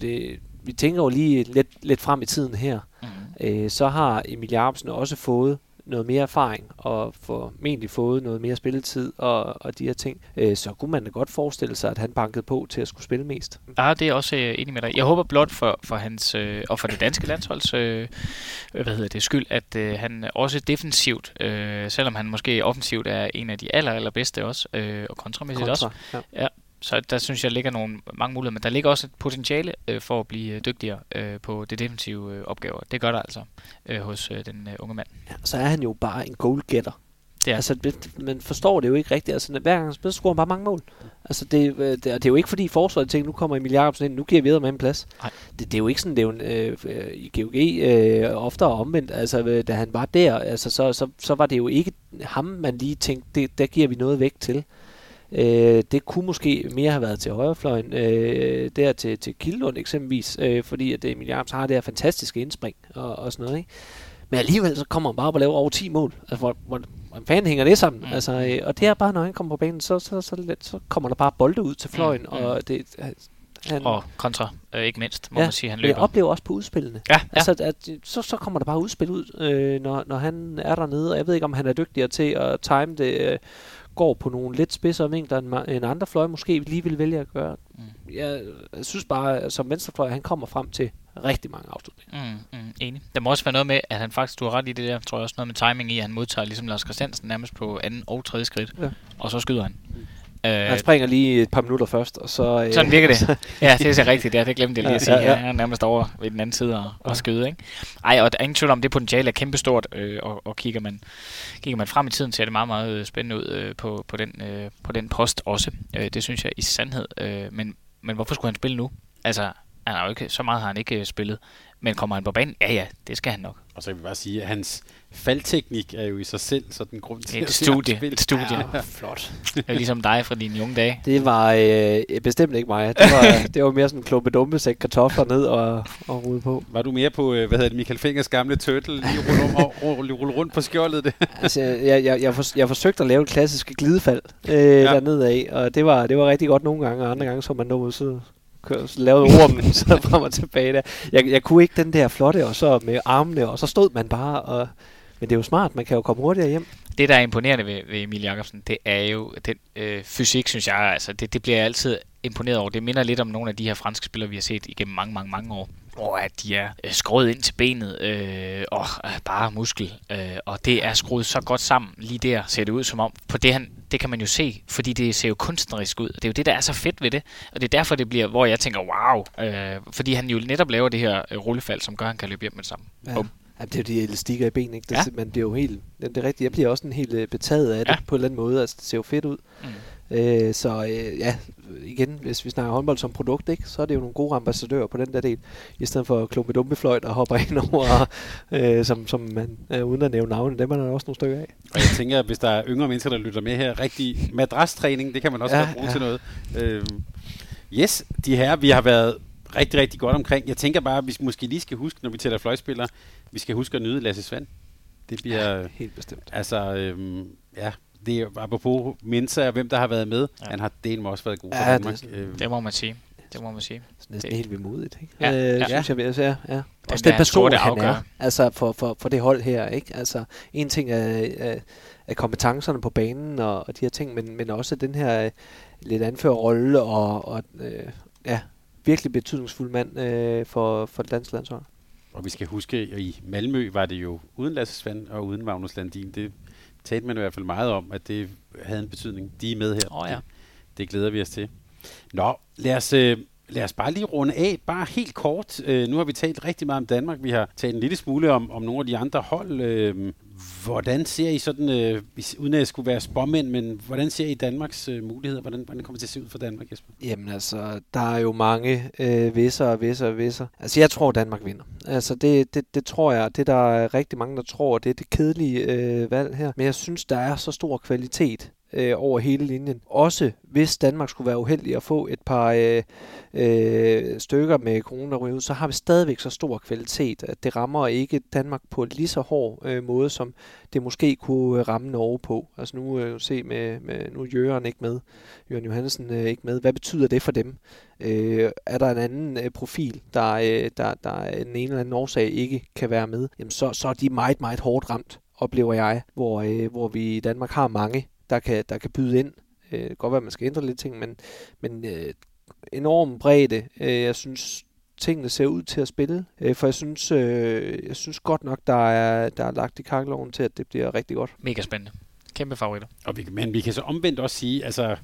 det, vi tænker jo lige lidt, lidt frem i tiden her. Mm-hmm. Øh, så har Emil Jakobsen også fået noget mere erfaring, og formentlig fået noget mere spilletid og, og de her ting. Øh, så kunne man da godt forestille sig, at han bankede på til at skulle spille mest. Ja, det er også øh, enig med dig. Jeg håber blot for, for hans, øh, og for det danske landsholds øh, hvad hedder det, skyld, at øh, han også defensivt, øh, selvom han måske offensivt er en af de aller, aller bedste også, øh, og kontramæssigt Kontra, også. Ja. Ja. Så der synes jeg ligger nogle mange muligheder, men der ligger også et potentiale øh, for at blive dygtigere øh, på det defensive øh, opgaver. Det gør der altså øh, hos øh, den øh, unge mand. Ja, så er han jo bare en goalgetter. Ja. Altså, man forstår det jo ikke rigtigt. Altså, hver gang han spiller, scorer han bare mange mål. Altså, det, det, det er jo ikke fordi forsvaret tænker, nu kommer Emil Jakobsen ind, nu giver vi videre med en plads. Det, det er jo ikke sådan, det er jo en, øh, i G O G øh, oftere omvendt. Altså, da han var der, altså, så, så, så var det jo ikke ham, man lige tænkte, det, der giver vi noget væk til. Øh, det kunne måske mere have været til højrefløjen, øh, der til, til Kildlund eksempelvis, øh, fordi at Emil Jakobsen har det her fantastiske indspring og, og sådan noget, ikke? Men alligevel så kommer han bare op og laver over ti mål. Altså, hvor, hvor, hvor fanden hænger det sammen? Mm. Altså, øh, og det er bare, når han kommer på banen, så, så, så, så, så kommer der bare bolde ud til fløjen, mm. og det... Han, og kontra, øh, ikke mindst, må ja, man sige, han løber. Jeg oplever også på udspillene. Ja, ja. Altså, at, så, så kommer der bare udspil ud, øh, når, når han er dernede, og jeg ved ikke, om han er dygtigere til at time det... Øh, går på nogle lidt spidsere vinkler end en andre fløj, måske lige vil vælge at gøre. Mm. Jeg, jeg synes bare, at som venstrefløj, han kommer frem til rigtig mange afslutninger. Mm, mm, enig. Der må også være noget med, at han faktisk, du har ret i det der, tror jeg også noget med timing i, at han modtager ligesom Lars Christiansen nærmest på anden og tredje skridt, ja. Og så skyder han. Mm. Øh, han springer lige et par minutter først, og så... Øh, sådan virker det. Ja, det er så rigtigt, det, det glemte jeg lige at sige. Ja, ja. Han er nærmest over ved den anden side og, ja. Og skyder, ikke? Ej, og der er ingen tvivl om, det potentiale er kæmpestort, øh, og, og kigger, man, kigger man frem i tiden, ser det meget, meget spændende ud øh, på, på, den, øh, på den post også. Øh, det synes jeg i sandhed. Øh, men, men hvorfor skulle han spille nu? Altså, han har jo ikke, så meget har han ikke spillet. Men kommer han på banen? Ja, ja, det skal han nok. Og så kan vi bare sige, at hans faldteknik er jo i sig selv sådan en grund til et at studie, at et studie. Ja, flot. Det er ligesom dig fra dine unge dage. Det var øh, bestemt ikke mig. Det var, det var mere sådan en klumpe dumpe sæk kartofler ned og, og rulle på. Var du mere på, hvad hedder det, Michael Fingers gamle turtle, lige rulle, om, rulle, rulle rundt på skjoldet? Det? Altså, jeg, jeg, jeg, for, jeg forsøgte at lave et klassisk glidefald øh, ja. Dernedad, og det var, det var rigtig godt nogle gange, og andre gange så man nåede så... lavede ormen, så frem og tilbage der. Jeg, jeg kunne ikke den der flotte, og så med armene, og så stod man bare og... Men det er jo smart, man kan jo komme hurtigere hjem. Det, der er imponerende ved, ved Emil Jakobsen, det er jo den øh, fysik, synes jeg. Altså, det, det bliver jeg altid imponeret over. Det minder lidt om nogle af de her franske spillere, vi har set igennem mange, mange, mange år. Og at de er øh, skruet ind til benet øh, og øh, bare muskel. Øh, og det er skruet så godt sammen. Lige der ser det ud som om. På det, han, det kan man jo se, fordi det ser jo kunstnerisk ud. Det er jo det, der er så fedt ved det. Og det er derfor, det bliver, hvor jeg tænker, wow. Øh, fordi han jo netop laver det her øh, rullefald, som gør, han kan løbe hjem med sammen. Ja. Og det er jo de elastikker i ben, ikke? Det, ja. Man bliver jo helt... Det er rigtigt. Jeg bliver også en helt betaget af det, ja, på en eller anden måde. Altså, det ser jo fedt ud. Mm. Øh, så øh, ja, igen, hvis vi snakker håndbold som produkt, ikke, så er det jo nogle gode ambassadører på den der del. I stedet for at klumpe dumpefløjt og hoppe ind over, øh, som, som man, øh, uden at nævne navne, dem er der også nogle stykker af. Og jeg tænker, at hvis der er yngre mennesker, der lytter med her, rigtig madrastræning, det kan man også ja, bruge ja. til noget. Øh, yes, de her, vi har været rigtig, rigtig godt omkring. Jeg tænker bare, at vi måske lige skal huske, når vi tæller fløjspillere, vi skal huske at nyde Lasse Svan. Det bliver... Ja, helt bestemt. Altså, øhm, ja, det er apropos Mensah og hvem der har været med. Ja. Han har delen også været god for ja, Danmark. Det, øhm. det må man sige. Det må man sige. Det er næsten helt vemodigt, ikke? Ja, øh, ja. Synes jeg, vi også er. Ja. Og også den person, det han er. Altså, for, for, for det hold her, ikke? Altså, en ting er, er, er kompetencerne på banen og, og de her ting, men, men også den her lidt anførerrolle og, og øh, ja, virkelig betydningsfuld mand øh, for, for det danske landshold. Og vi skal huske, at i Malmø var det jo uden Lasse Svan og uden Magnus Landin. Det talte man i hvert fald meget om, at det havde en betydning. De er med her. Oh, ja. det, det glæder vi os til. Nå, lad os, øh, lad os bare lige runde af. Bare helt kort. Øh, nu har vi talt rigtig meget om Danmark. Vi har talt en lille smule om, om nogle af de andre hold. Øh, hvordan ser I sådan, øh, uden at jeg skulle være spåmænd, men hvordan ser I Danmarks øh, muligheder? Hvordan, hvordan kommer det til at se ud for Danmark, Jesper? Jamen altså, der er jo mange øh, visser og visser og visser. Altså, jeg tror, Danmark vinder. Altså, det, det, det tror jeg. Det der er rigtig mange, der tror, det er det kedelige øh, valg her. Men jeg synes, der er så stor kvalitet øh, over hele linjen. Også hvis Danmark skulle være uheldig at få et par øh, øh, stykker med corona, så har vi stadigvæk så stor kvalitet, at det rammer ikke Danmark på lige så hård øh, måde, som det måske kunne ramme Norge på. Altså nu øh, se med, med nu Jørgen ikke med, Jørgen Johansen øh, ikke med. Hvad betyder det for dem? Øh, er der en anden øh, profil, der øh, der der en en eller anden årsag ikke kan være med? Jamen så så er de meget meget hårdt ramt, oplever jeg, hvor øh, hvor vi i Danmark har mange, der kan der kan byde ind. Øh, det kan godt være, at man skal ændre lidt ting, men men øh, enorm bredde. Øh, jeg synes tingene ser ud til at spille, for jeg synes, øh, jeg synes godt nok, der er, der er lagt i kakkeloven til, at det bliver rigtig godt. Mega spændende. Kæmpe favoritter. Og vi, men vi kan så omvendt også sige, altså,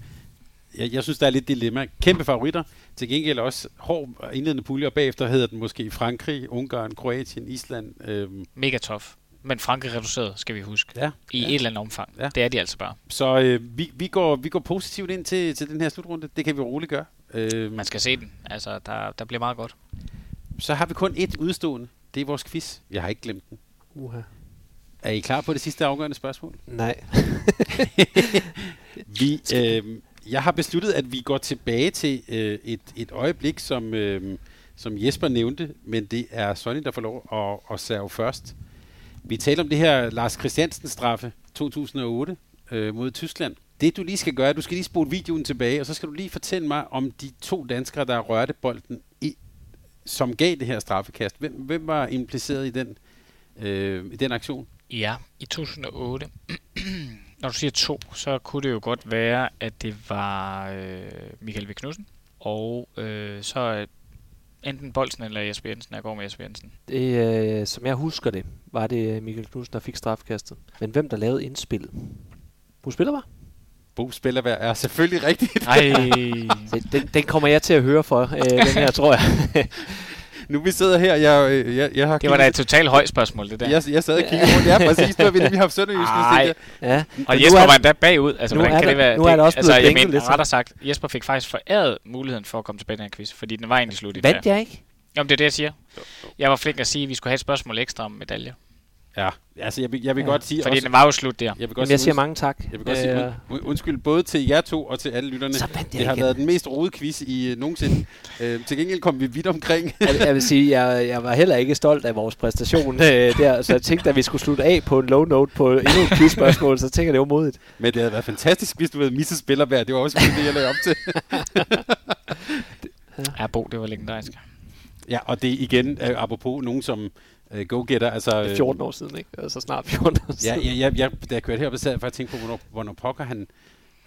jeg, jeg synes, der er lidt dilemma. Kæmpe favoritter, til gengæld også hård indledende pulje, og bagefter hedder den måske Frankrig, Ungarn, Kroatien, Island. Øhm. Mega tof. Men Frankrig reduceret, skal vi huske. Ja, I ja. et eller andet omfang. Ja. Det er de altså bare. Så øh, vi, vi, går, vi går positivt ind til, til den her slutrunde. Det kan vi roligt gøre. Øh. Man skal se den. Altså, der, der bliver meget godt. Så har vi kun et udstående. Det er vores quiz. Jeg har ikke glemt den. Uha. Er I klar på det sidste afgørende spørgsmål? Nej. vi, øh, jeg har besluttet, at vi går tilbage til øh, et, et øjeblik, som, øh, som Jesper nævnte. Men det er Sonny, der får lov at, at serve først. Vi taler om det her Lars Christiansen straffe to tusind og otte øh, mod Tyskland. Det du lige skal gøre, du skal lige spole videoen tilbage, og så skal du lige fortælle mig om de to danskere, der rørte bolden, i, som gav det her straffekast. Hvem, hvem var impliceret i den, øh, i den aktion? Ja, i to tusind og otte, når du siger to, så kunne det jo godt være, at det var øh, Michael V. Knudsen, og øh, så enten Boldsen eller Jesper Jensen. Jeg går med Jesper Jensen. Det, øh, som jeg husker det, var det Michael Knudsen, der fik straffekastet. Men hvem der lavede indspillet? Bo Spillerberg? Bo Spillerberg er selvfølgelig rigtigt. den, den kommer jeg til at høre for, øh, den her, tror jeg. Nu vi sidder her, jeg, jeg, jeg har... Det var da et totalt højt spørgsmål, det der. Jeg, jeg sad og kiggede rundt, det er præcis, det vi har haft Sønderjysk. Nej, ja. Og Jesper var endda bagud. Altså, nu er, kan der, det være, nu er det også blevet altså, bænket lidt. Rettere sagt, Jesper fik faktisk foræret muligheden for at komme tilbage i den her quiz, fordi den var egentlig slut i dag. Vandt jeg ikke? Jamen, det er det, jeg siger. Jeg var flink at sige, at vi skulle have et spørgsmål ekstra om medaljer. Ja, altså jeg vil, jeg vil ja. godt sige... Fordi også, den var jo slut der. Jeg, vil godt jeg siger mange tak. Jeg vil godt øh, sige und, undskyld både til jer to og til alle lytterne. Det har igen. været den mest rode quiz i uh, nogensinde. Uh, til gengæld kom vi vidt omkring. jeg, jeg vil sige, jeg, jeg var heller ikke stolt af vores præstation uh, der. Så jeg tænkte, at vi skulle slutte af på en low note på endnu et quizspørgsmål. Så tænker jeg, det var modigt. Men det havde været fantastisk, hvis du havde misset spillerværd. Det var også det, jeg lagde op til. Ja, Bo, det var legendarisk. Ja, og det igen, uh, apropos nogen som... uh, go-getter. Altså, fjorten år siden, ikke? Altså snart fjorten år siden. Ja, jeg, jeg, da jeg kørte heroppe, sad jeg faktisk tænkte på, hvornår, hvornår pokker han...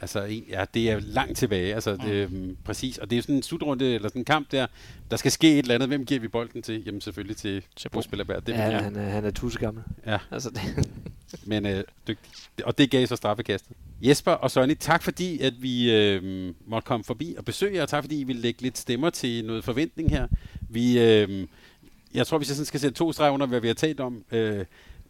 Altså, ja, det er langt tilbage, altså, det, mm. præcis. Og det er sådan en slutrunde, eller sådan en kamp der, der skal ske et eller andet. Hvem giver vi bolden til? Jamen selvfølgelig til Spillerbær. Ja, han er, han er tussegammel. Ja. Altså, det. Men øh, dygtig. Og det gav så straffekastet. Jesper og Sonny, tak fordi, at vi øh, måtte komme forbi og besøge jer. Og tak fordi, I ville lægge lidt stemmer til noget forventning her. Vi, øh, jeg tror, vi sådan skal sætte to streger under, hvad vi har talt om. Øh,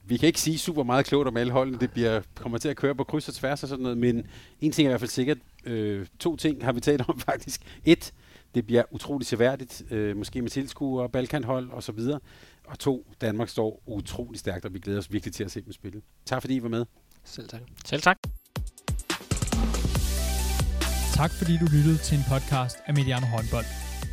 Vi kan ikke sige super meget klogt om alle holdene. Det bliver, kommer til at køre på kryds og tværs og sådan noget, men en ting er i hvert fald sikkert. Øh, to ting har vi talt om faktisk. Et, det bliver utroligt seværdigt, øh, måske med tilskuere, balkanhold og så videre. Og to, Danmark står utroligt stærkt, og vi glæder os virkelig til at se dem spille. Tak fordi I var med. Selv tak. Selv tak. Tak fordi du lyttede til en podcast af Mediano Håndbold.